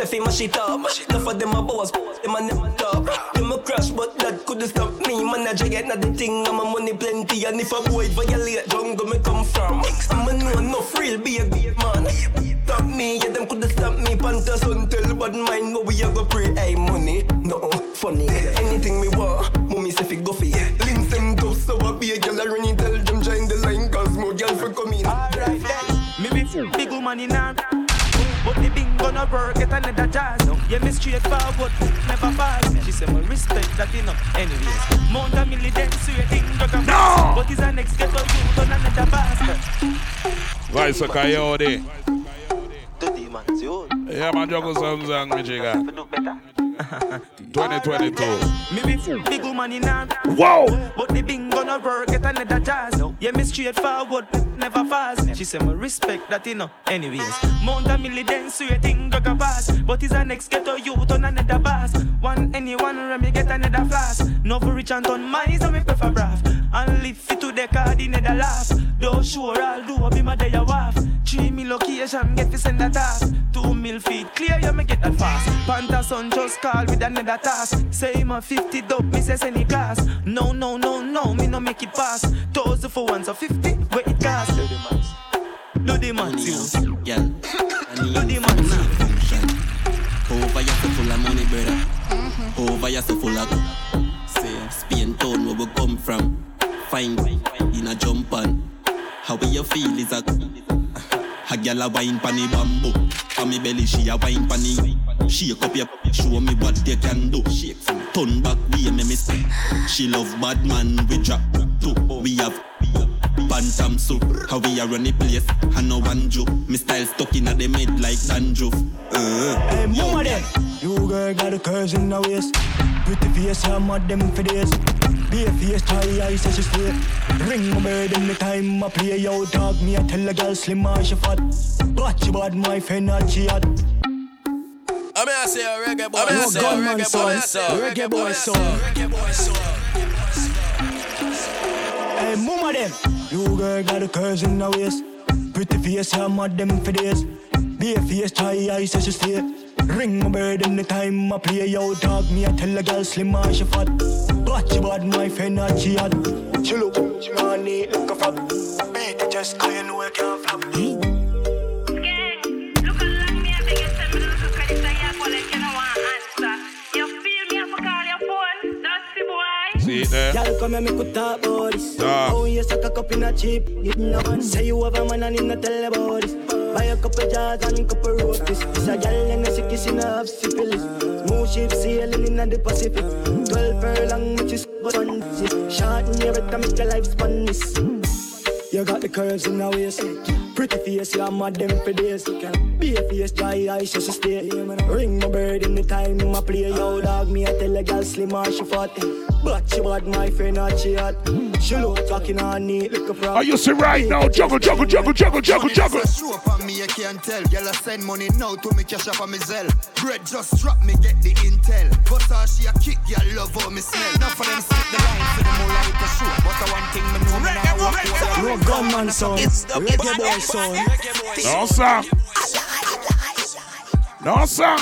fi mash it up. Enough of them a boss, them a never top. Them a crash, but that couldn't stop me. Man a giant, not the thing, I'm a money plenty. And if a boy violate, jungle me come from. I'm a no enough real big man. Stop me, yeah, them couldn't stop me. Panthers until bad mind, go we a go pray. Hey, money, no funny. Anything me want, mommy say fi go fi. Links and dust, so I be a girl, I run it, tell them join the line, cause more girls for coming. Alright then, me be big woman in arm. But the bing gonna work, get another jazz. Yeah, me straightforward, never fast. She said, my respect that enough. Anyways, more than milli dance, you think drug and no! But is our next ghetto youth on another bastard? Vice a coyote. Yeah, man, juggle songs and me jigger. 2022. Me be big woman in arm. Wow! But the bing gonna work, get another jazz. Yeah, me straightforward, never fast. She said, my respect that enough. Anyways, more than milli dance, you think drug and pass. But is our next ghetto youth on another bass. One anyone, me get another flask. No for rich and turn mine, so me prefer braff. And live fit to the card in the laugh. Though sure I'll do a be my day a waff. 3 mil location, get to send a task. 2 mil feet clear, you may get that fast. Pantas on just call with another task. Say my 50 dope, me says any class. No, me no make it pass. 1,000 for 1, so 50, where it cost. Do the maths, yeah. Do the maths. Over your so full of money, brother. Over your so full of say, Spain town where we come from. Fine, in a jump on. How you feel is a a girl a wine pan the bamboo. On me belly she a wine pan the. Shake up your show me what they can do. Shake from turn back way me miss. She love bad man we drop too. We have bantam soup. How we a run the place and no one joke. Me style stuck in a the mid like dandruff. Hey mama there. You girl got a curse in the waist. Pretty face I'm at them for days. Be a face try I say she straight. Ring my bird in the time I play yo dog. Me I tell a girl slim and she fat. But she bad my friend and she hot. I mean I say a reggae boy. I mean I say a reggae boy song. Reggae boy song. Reggae boy song. Hey mama them. You girl got a curse in the waist. Pretty face I'm at them for days. Be a face try I say she straight. Ring my bird in the time I play yo dog. Me I tell a girl slim and she fat. But she bad my friend and she hot. She look, money look a flop. Beat it just clean, we can't flop. Yeah, look along me, I beg you tell me to look at this I call it, you don't want answer. You feel me, I for call your phone, that's the boy. See there? Y'all come here, me could talk about this. Oh, you suck a cup in a cheap. You know, say you have a man and him not tell about this. Buy a couple jars and couple roasties. It's a gal and a sick kiss in a half syphilis. Smooth ship sailing in the Pacific. 12 furlong, which is but on this. Short and every time make your life spun this. You got the curves in the waist. Pretty face, you are mad them for days. Be a face, dry eyes, so she stay. Ring my bird in the time I play. Yo dog, me I tell a gal slim and she fat. But she bad my friend and she hot. She look talking on neat like a frog. Are you see right now? Juggle. Me, I can't tell. Girl, I send money now to me cash up on me Zelle. Bread just drop me, get the intel. But she a kick, girl, love how me smell. Now for them set the line for the more light to shoot. But the one thing me know me now walk out. No gunman son, reggae boy son. No sir. No sir.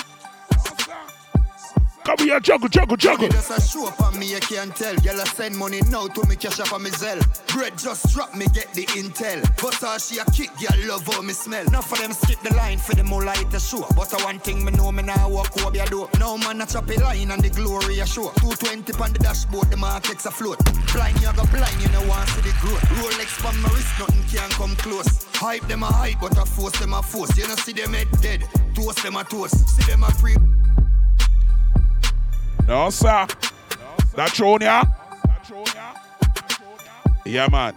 Come here, juggle. Just a show up on me, I can't tell. Girl, I send money now to me cash up on me Zelle. Bread just drop me, get the intel. But she a kick, girl, love how me smell. Now for them skip the line for the more light to show. But one thing me know, me now walk over your door. Now man a chop a line and the glory a show. 220 on the dashboard, the market's afloat. Blind, you go blind, you know want to the growth. Rolex from my wrist, nothing can come close. Hype them a hype, but I force them a force. You know see them head dead, toast them a toast. See them a free. No, sir. That's on ya. Yeah, man.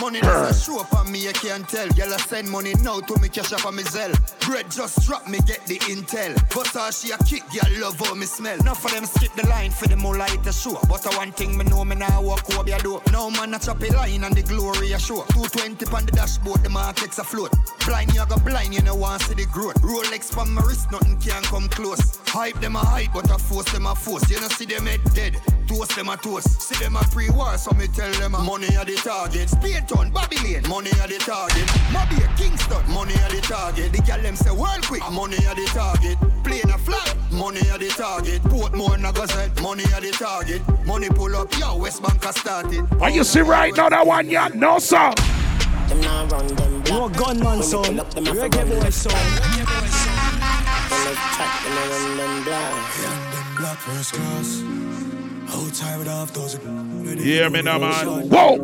Money doesn't show up on me, I can't tell. Girl, I send money now to me cash up on me Zelle. Bread just drop me, get the intel. But she a kick, girl, love how me smell. Now for them skip the line for the more light to show. But one thing me know, me now walk over your door. Now man a chop a line and the glory a show. 220 on the dashboard, the market's afloat. Blind, you go blind, you know want to see the growth. Rolex from my wrist, nothing can come close. Hype them a hype, but I force them a force. You know see them head dead. Toast them a toast. See them a pre-war, so me tell them a money are the target. Spayton, Babylon, money are the target. Mobby, Kingston, money are the target. The gal them say world quick, money are the target. Plane a flag, money are the target. Portmore, Nagazette, money are the target. Money pull up, yo, West Bank has started. Are you see right now that one, yeah? No, sir. Them now run them black. You're a gunman, son. You're a gay boy, son. Hear me now, man. Whoa!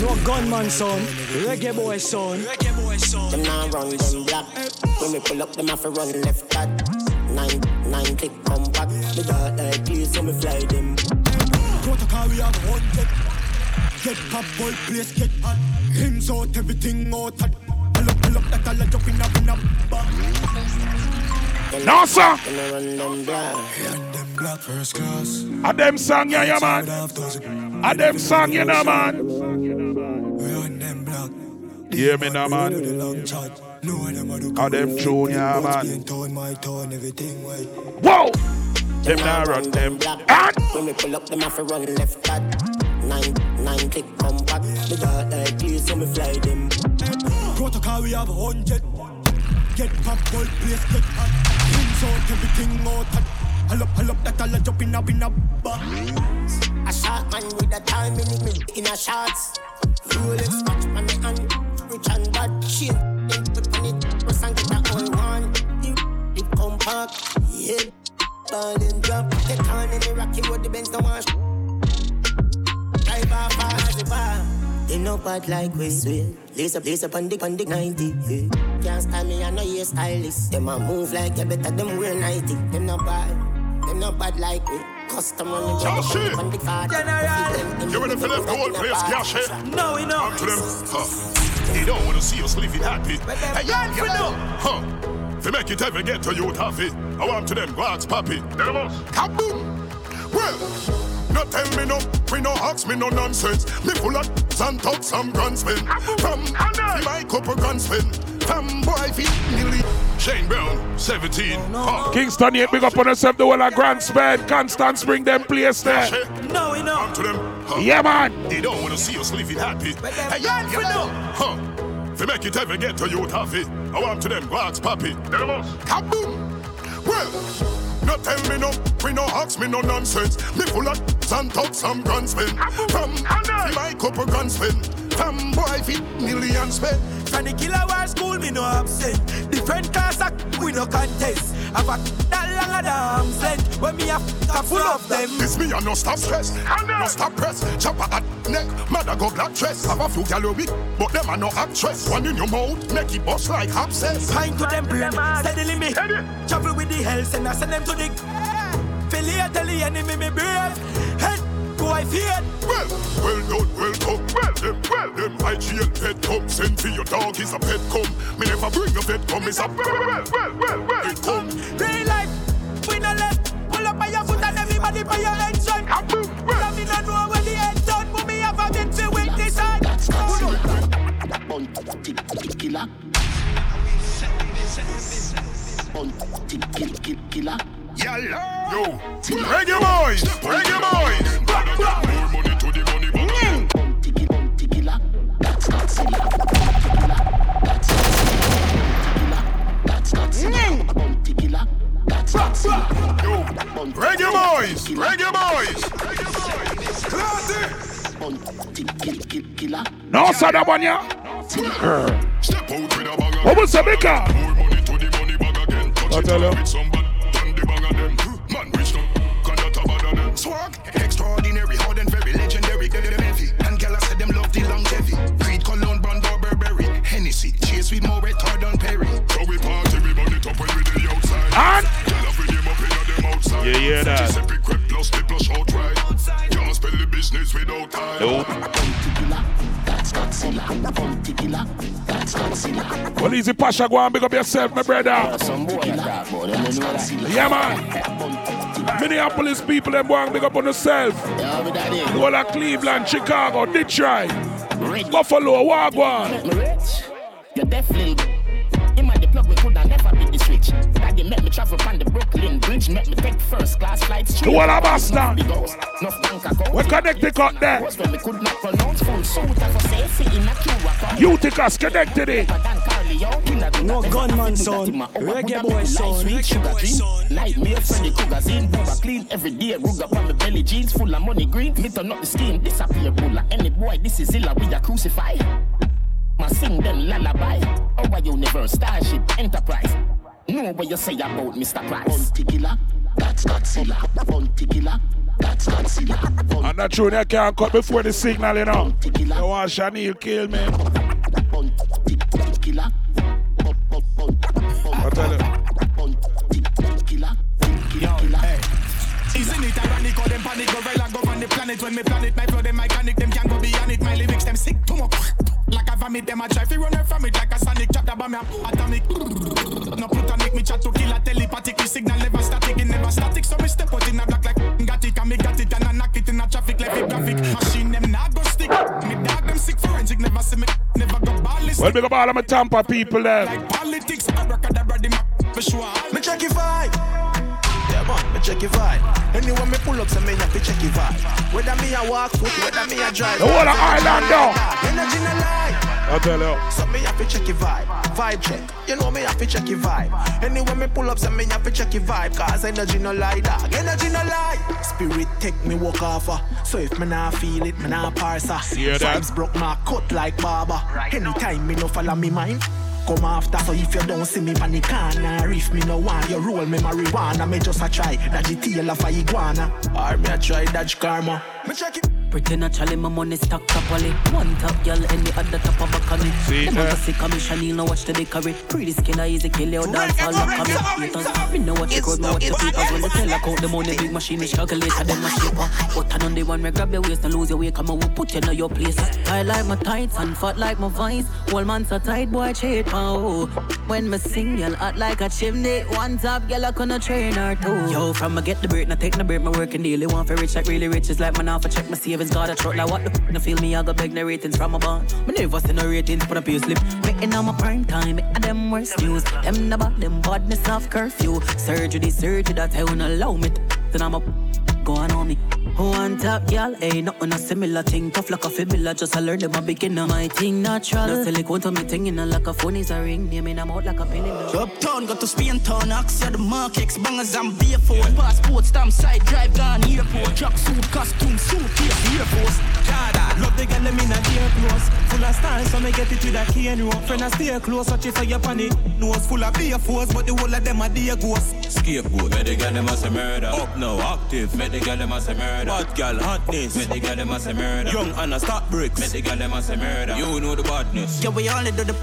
No gunman, son. Reggae boy, son. Them now run them black. When we pull up, them have to run left back. 9 click come back. The dark like please, so me fly them. Protocol, we have one deck. Get pop, boy, place get hot. Hymns out, everything out. Pull up, that all a jump in a bag. No, sir! A them song, yeah, man. A them song, yeah, man. Hear me now, man. A them tune, yeah, man. Whoa! Them now run them. And when we pull up, them have to run left back. 9 click come back. The dark like please, so me fly them. Protocol, we have 100. Get pop, gold, place, get hot. Things out, everything out. Hull up, that all a jump in a box. A short man with a time in a shorts. Rolex watch on my hand. Rich and bad shit. Ain't put on it, but sang get a whole one. It come back, yeah. Ball and drop. They turn in the Rocky Road, the Benz don't want sh**. Drive off as a bar. They know bad like we swear. Lace up on the 90. Yeah. Can't style me, I know you're stylist. Them a move like you better them wear 90. Them not bad like we. Custom on the job on the card. You ready for them gold place cash it? No, we know. Them. They don't want to see us living happy. Hey, y'all, you know. Huh. They make it ever get to you, Taffy. I want to them go out, Papi. They're the most. Kaboom. Well. No tell me no, we no ask me no nonsense. Me full of and talk some gunsmen. From my couple gunsmen. From boy feet nearly. Shane Brown, 17. Oh. Kingston, you big up on yourself, the whole of Grandspan. Constance, bring them place there. No, we know. To them. Huh. Yeah, man. They don't want to see us living happy. Hey, yeah, we know. Huh. If they make it ever get to you, Taffy, I want to them, go ask Papi. They're the most. Kaboom. Well. No tell me no, we no ask me no nonsense. Me full of and talk some gunsmen. From my couple gunsmen. From boy feet millions men. From the killer war school me no absent. Different class act we no contest. I've a that longer than I'm sent. When me a full of them. This me a no stop stress. No stop press. Chopper at neck. Mother go black dress. Have a few gallery, but them are no actress. One in your mouth, make it bust like abscess. Pine to them brain, steadily me. Travel with the hells and I send them to the Philly tell the enemy me brave. Head boy fear. Well done, well them IGL pet come. Send for your dog, he's a pet come. Me never bring a pet come, it's a well it come. Real life, we no left. Pull up by your foot and everybody by your engine. Well, me no know where the head done. But me have a been to with this side. Killer. Killer. Yellow. Yo, reggae boys. More money to the money bag. Bunty killer. That's not silly. That's not silly. Bunty killer. That's not silly. Yo, reggae boys. Classy. Bunty killer. No sadabanya. Step out with a bag. What was the maker? More money to the money bag again. Touch it with somebody. Swag, extraordinary, hard and very legendary. Them heavy, and gala said them love the longevity. Creed, Cologne, Brando, Burberry, Hennessy, cheers with more red, hard and Perry. So we party, we burn it up when we the outside. And gala bring them up in them outside. Yeah, yeah, that. Just every crib plus the plus outright. Can't spell the business without time. Nope. Well, easy Pasha, go and big up yourself, my brother. Yeah, man. Minneapolis people, them want to big up on themselves. All of Cleveland, Chicago, Detroit, Buffalo, Wagwan. You're deaf, little. You might plug, we could never beat the switch. over from the Brooklyn Bridge. Let me take first class flights. To what I'm asking. What connected got there? You think us connected it? No gunman son, reggae boy son, like me for the cougars in Baba clean every day. Ruga on the belly jeans full of money green. Me turn up the skin, disappear bulla. Any boy, this is illa with a crucify. Ma sing them lullaby. Our universe, starship, enterprise. Know what you say about Mr. Price. Bounty killer, that's Godzilla. Bounty killer, that's Godzilla. And that tune I can't cut before the signal, you know. You want Chanel kill me. Bounty killer. I tell you. Isn't it ironic? All them panic, gorilla go on the planet. When me planet, my flow, them iconic. Them can't go beyond it. My lyrics, them sick too much. Like a vomit, them a try fi run from it. Like a sonic, chop the bomb, atomic. No plutonic, me chat to kill a telepathic. Me signal never static, it never static. So me step out in a black like got it. And me got it and I knock it in a traffic like a graphic. Machine, them not go stick. Me dog, them sick forensic. Never see me, never go ballistic. Well, big up all of my Tampa people there. Like politics, abracadabra, the for sure. Me check if me check your vibe. Anyone me pull up, so me have to check your vibe. Whether me a walk foot, whether me a drive. The whole island down. Energy no lie. I tell you. So me have to check your vibe. Vibe check. You know me have to check your vibe. Anyone me pull up, so me have to check your vibe. Cause energy no lie, dog. Energy no lie. Spirit take me walk off. So if me nah feel it, me nah parse. Vibes broke my coat like barber. Anytime me no follow me mind. Come after, so if you don't see me panic corner, if me no want you roll me marijuana, me just a try that the tail of a iguana, or me a try dodge karma. Me check it. Pretend actually my money stacked up all it. One top girl and the other top of a commit. See them want to see commission, you know watch the bakery. Pretty skin I easy kill you dance all up coming. You know what you could know what you see. As when the teller count the money big machine is calculator them a shaper. But I know they want me grab your waist and lose your weight. Come on, we put you in your place. I like my tights and fat like my vines. Old man's a tight boy shade. Oh, when me sing, y'all act like a chimney. One top, y'all like on a train or two. Yo, from I get the break, now take the break, my working daily. Want for rich, like really rich, it's like man off, I check my savings, got a truck. Now what the f***, no feel me, I got beg no ratings from my bond. Me never see no ratings, put up your slip. Making on my prime time, it a them worst news. Them the bad, them badness of curfew. Surgery, that I won't allow me. Then I'm up, go on me. Who on top, y'all ain't nothing a similar thing. Tough like a fibula, just I learned them a beginner. My thing natural. No silicone to me thing, you know, like a phone is a ring. You mean I'm out like a penny. Uptown, got to Spain town, Oxia, the mark, ex-bangers, I'm barefoot. Passport, stamp, side drive, down airport. Truck suit, costume, suitcase, Air Force. Jada, love the girl, them in a gear close. Full of style, so me get it with a cane rope. Friend, I stay close, watch it for your panic. Nose full of beer force, but the whole of them are dear ghosts. Scapegoat, where they got them as a murder. Up now, active, where they got them as a murder. Bad girl hotness, me they got them as a murder. Young and a stock bricks, me they got them as a murder. You know the badness. Yeah, we only do the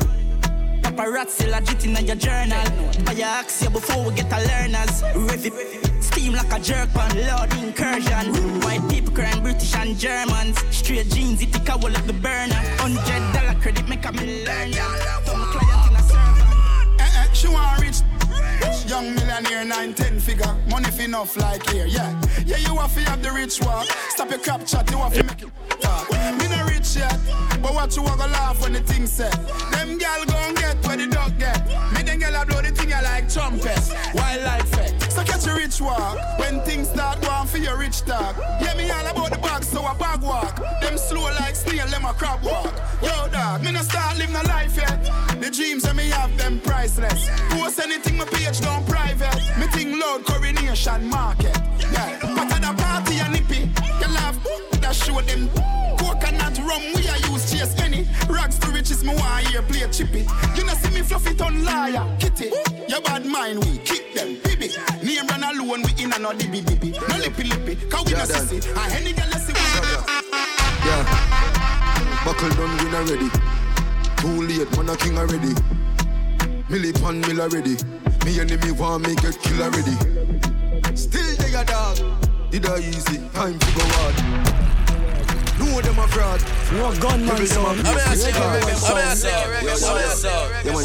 paparazzi legit in your journal. Buy your axe before we get a learners. Riffy, steam like a jerk on loud incursion. White people crying British and Germans. Straight jeans, it take a wall of the burner. $100 credit make a million. Some client in a servant. She want rich. Young millionaire, 9-10 figure. Money fi enough like here, yeah. Yeah, you have to have the rich walk. Stop your crap chat, you have to make it talk. Me not rich yet, but what you a go laugh when the thing set. Them gal gon' get where the dog get. Me them gal a blow the thing I like trumpets. Wildlife fact. So catch a rich walk. When things start going for your rich talk. Yeah, me all about the bag, so a bag walk. Them slow like snail, them a crab walk. Yo, dog, me not start living a life yet. The dreams that me have, them priceless. Post anything my page down private. Me think loud coronation market. Yeah, but at the party a nippy. You laugh, that show them. Coconut rum, we a use chase any. Rags to riches, me want here play chippy. You know see me fluffy ton liar, kitty. Your bad mind, we kick them, baby. Name run alone, we in another dibby dibby. No lippy lippy, cause we no sissy. And any girl see we. Yeah, buckle down, we not ready. Too late, man a king already. Millipan mill already. Me enemy want me get kill already. Still they a dog. Did I easy, time to go hard. No them a fraud. No gunman son. I mean I say yeah man, this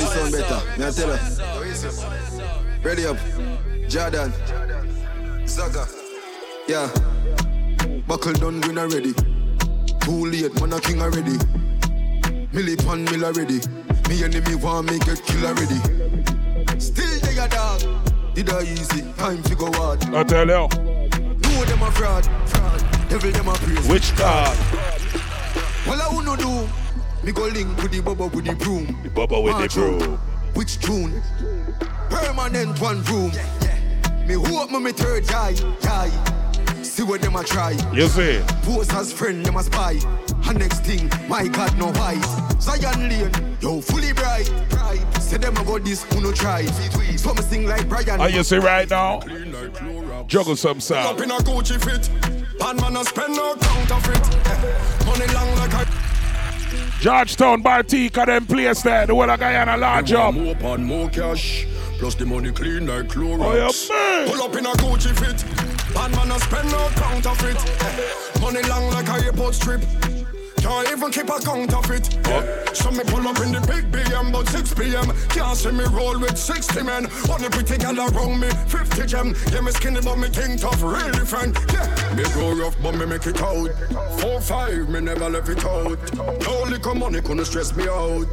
sound better. Me I tell her. Ready up. Jordan Zaga. Yeah. Buckle down, we not ready. Too late, man a king already. Millipan mill already. Me enemy want me get kill already. Still they a dog. Did I easy? Time to go hard. I tell you. No, them a fraud. Devil them a praise. Which card? Well, I wouldn't do. Me go link with the bubble with the broom. The bubble with the broom. Which tune? Permanent one room. Me hope me third eye. See what them a try. You see? Pose as friend, them a spy. And next thing, my God no eyes. Zion Lane, yo fully bright. Say them about this who no try. So me sing like Brian. And you see right now, juggle some sound. Up in a Gucci fit. Bad man a spend no counterfeit. Money long like a... Georgetown, Bartica, them place there. The world of Guyana, large up. More pan, more cash. Plus the money clean like Clorox. Oh, yeah, pull up in a Gucci fit. Bad man a spend no counterfeit. Money long like a airport strip. Can't even keep a counterfeit. So me pull up in the big BM, but 6 PM. Can't see me roll with 60 men. Only pretty girl around me, 50 gem. Yeah, me skinny, but me think tough, really fine. Yeah, me grow rough, but me make it out. 4-5, me never left it out. No little money couldn't stress me out.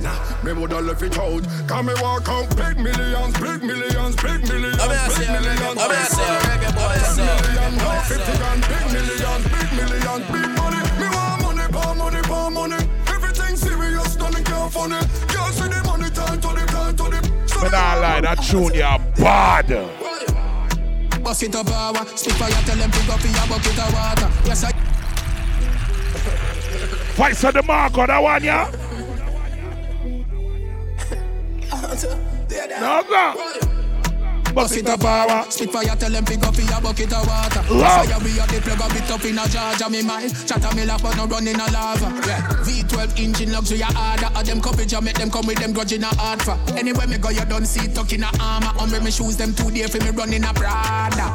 Nah, me woulda left it out. Can me walk out, big millions, big millions, big millions, big millions. I'm a say, baby boy, so. 50 grand, big millions, big millions, big money. Me want money, poor money, poor money. Everything serious, nothing care funny. Can't see the money, time to the. So but I lie, that tune ya bad. Bust it up, power. Stick by ya, tell them pick up your bucket of water. Yes, I. Twice on the mark on that one, yeah. No, go. Bust it up, power. Stick by ya, tell them pick up your bucket of water. Yes, I. We are the plug up it up in a charge of me mind. Chatter me lap, but no run in a lava. V12 engine luxury harder. All them coverage I make them come with them grudge in a hard for. Anywhere me go, you don't see tuck in a armor. On me shoes them 2 days for me run in a Prada.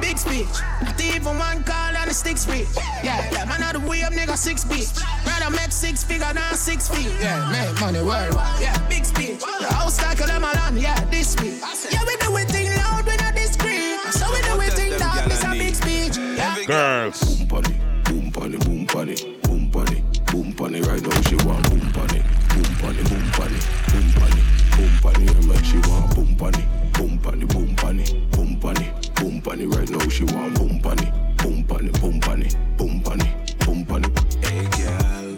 Big speech, not even one call on the stick speech. Yeah, that man out the way up, nigga, 6 feet. Rather make 6 figure than 6 feet. Yeah, make money worldwide. Yeah, big speech, the house like a lemon, yeah, this speech. Yeah, we do it thing loud, we not discreet. So we do it thing loud, this a big speech. Yeah. Girls. Boom party, boom party, boom party, boom party, boom party. Right now she want boom party, boom party, boom party, boom party, boom party. Right now she want boom party, boom party, boom party, boom party. Boom bunny, right now she want boom bunny, boom bunny, boom bunny, boom bunny, boom bunny. Hey girl,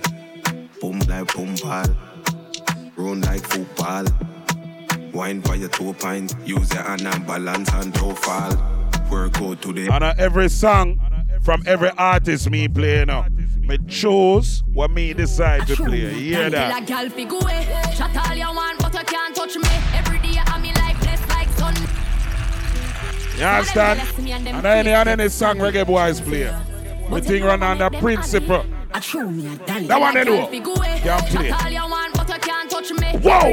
boom like boom ball, run like football. Wine by your 2 pints, use your hand and balance and don't fall. Work out today. And every song from every artist me play now. Me choose what me decide to play. You hear that? Shut all you want, but you can't touch me. Every day I'm like blessed like sun. You understand? And any song reggae boys play. We think run on the principle. That one they do. Can't play. Whoa!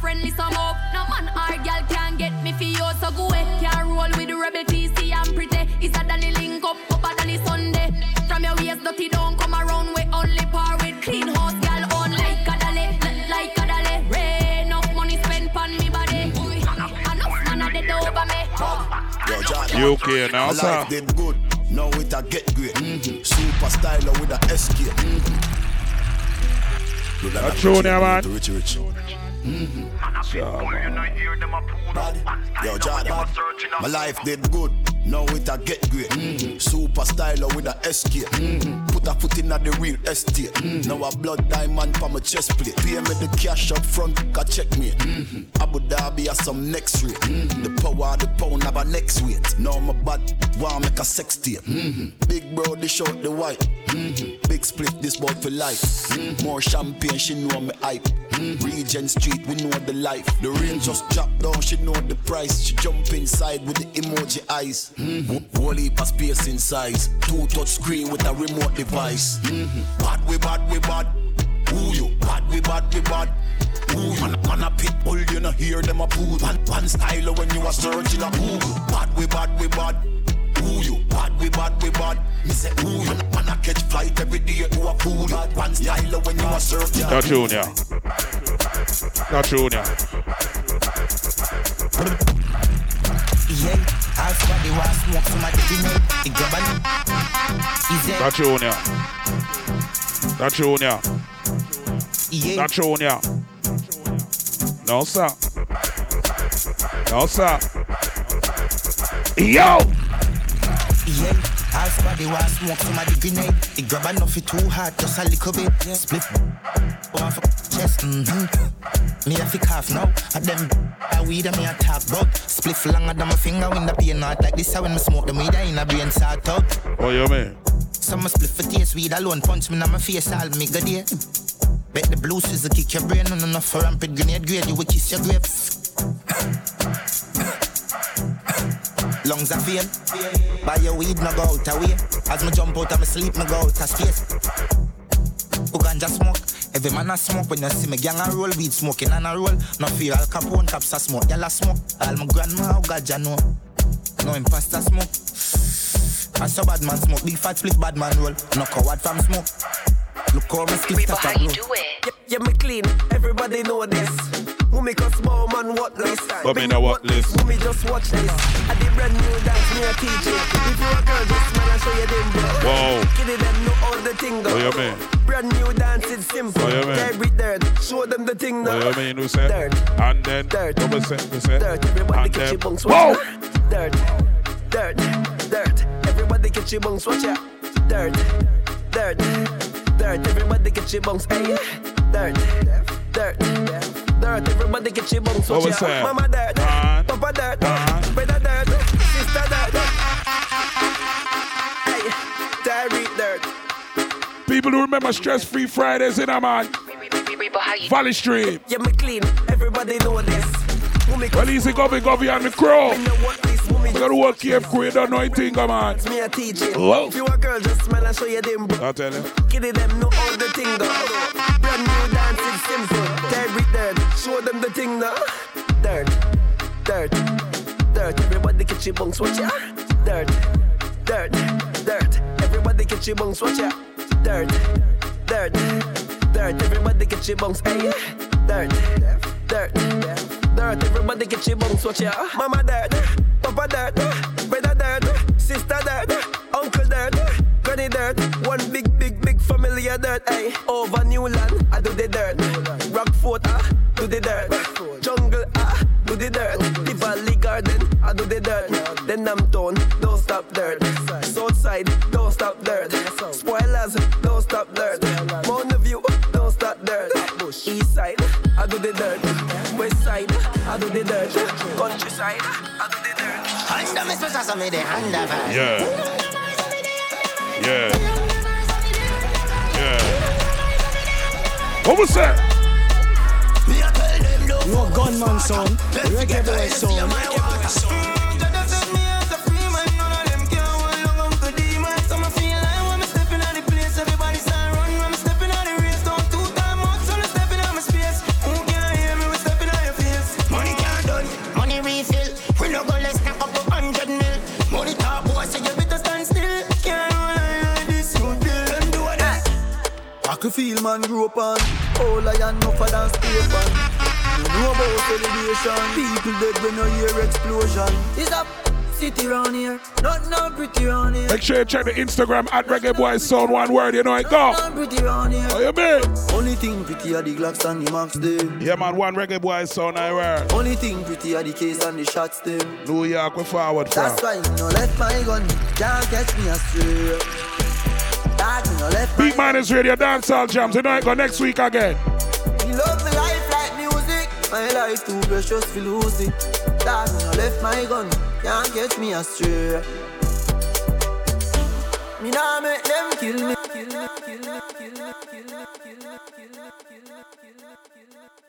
Friendly some up. No man or girl can't get me for you. So go ahead, can't roll with the rebel PC and pretty. Is that the link up, upper than the Sunday. From your waist, dirty don't come around with only par with clean house, girl on like a dolly. Rain, enough money spent on me body. Enough man are dead over me. You okay now, sir? Life did good, now it a get great. Mm-hmm. Super styler with a SK. Mm-hmm. That's true now, man. Rich. Mm-hmm. Yo, Jordan, my life did good, now it a get great. Mm-hmm. Super styler with a SK. Mm-hmm. Put a foot in at the real estate. Mm-hmm. Now a blood diamond for my chest plate. Pay me the cash up front, can check me. Mm-hmm. Abu Dhabi has some next rate. Mm-hmm. The power of the pound have a next weight. Now my bad, wanna make a sex tape. Mm-hmm. Big bro, they short the white. Mm-hmm. Big split, this boy for life. Mm-hmm. More champagne, she know me hype. Mm-hmm. Regent Street, we know the life. The rain just dropped down, she know the price. She jump inside with the emoji eyes. Mm-hmm. Whole heap of space in size. 2-touch screen with a remote device. Mm-hmm. Bad, we bad, we bad. Who you? Bad, we bad, we bad. Ooh, man a pit bull, you no hear them a poo. Man styler when you a searching a poo. Bad, we bad, we bad. Who you? Bad, we we bad. Me say, ooh, you not wanna catch flight every day. You a cool bad one style when you a surf. Not Junior. Not Junior. Yeah, I saw the one smoke from my dinner. It grab on. Not Junior. Not Junior. Yeah. Not Junior. No, sir. No, sir. Yo! Yeah. Everybody was smoke from a grenade. It grab enough it too hard, just a little bit. Yeah. Split off chest. Me a thick half now. And them I weed and me a talk bug. Split longer than my finger when the pain not like this. How when me smoke the weed in a brain sort out. Oh yeah, man. Some split for taste weed alone punch me in my face all me good day. Bet the blue scissors kick your brain on enough for rampant grenade grade. You will kiss your grave. Lungs are fail. Buy your weed, no go out away. As me jump out of my sleep, no go out of space. Who ganja smoke? Every man a smoke. When you see me gang a roll, weed smoking and a roll. No fear, Al Capone caps a smoke. Y'all a smoke. All my grandma, how God ya know? No imposter smoke. I saw bad man smoke. Big fat split, bad man roll. No coward from smoke. Look how me skip tap up, bro. Yeah, me clean. Everybody know this. Who make a small man what list? But me know what list. Who me just watch this? I did brand new dance, me a teach it. If you a girl, just man, I show you them. Wow. Kiddie them know all the thing. Oh, yeah, man. Brand new dance, it's simple. Oh, yeah, man. Every dirt, show them the thing. Oh, yeah, man, you know say. Dirt. And then. Dirt. Double set, dirt. Everybody catch your bunks, watch it. Dirt. Dirt. Dirt. Everybody catch your bunks, watch it. Dirt. Dirt. Dirt. Everybody catch your bunks, hey. Dirt. Dirt. Dirt, everybody get your bunks. What was that? Mama dirt, Papa dirt, brother dirt, sister dirt. Hey, diary dirt. People who remember stress-free Fridays in a man. Valley Stream. Yeah, me clean. Everybody know this. Well, easy, Govy and the crow. We gotta work here, we don't know anything, man. Me a teaching. If you a girl, just smile and show you them. I tell you. Kiddie them know all the thing, though. Brand new dance is simple. Every dirt, show them the thing, now. Dirt, dirt, dirt. Everybody catch your bunks, watch ya. Dirt, dirt, dirt. Everybody catch your bunks, watch ya. Dirt, dirt, dirt. Everybody catch your bunks, hey. Dirt, dirt, dirt. Everybody catch your bunks, watch ya. Mama dirt, Papa dirt, brother dirt, sister dirt, uncle dirt, granny dirt. One big, big, big family of dirt, hey. Over Newland, I do the dirt. Rockford, I do the dirt. Jungle, I do the dirt. The Valley Garden, I do the dirt. Then I'm done, don't stop dirt. Southside, don't stop dirt. Spoilers, don't stop dirt. Mountain View, don't stop dirt. Eastside, I do the dirt. Westside, I do the dirt. Countryside, I do the dirt. Yeah. Yeah. Yeah. What was that? No gunman song. Reggae boy song. I could feel man grew up on all I am no for dance paper. You know about celebration. People dead when you hear explosion. It's up city round here. Not no pretty round here. Make sure you check the Instagram at Reggae Boy Sound. One word, you know it go. Not pretty round here. Oh, you mean? Only thing pretty are the Glocks and the Max them. Yeah man, one Reggae Boy Sound I wear. Only thing pretty are the case and the shots them. New York we forward from. That's why you know left my gun. Can't catch me astray. Big man is ready, dancehall jams. You know it go next week again. You love my life like music. My life too precious to lose it. Dad, you left my gun. Can't get me astray. Me nah make them kill me.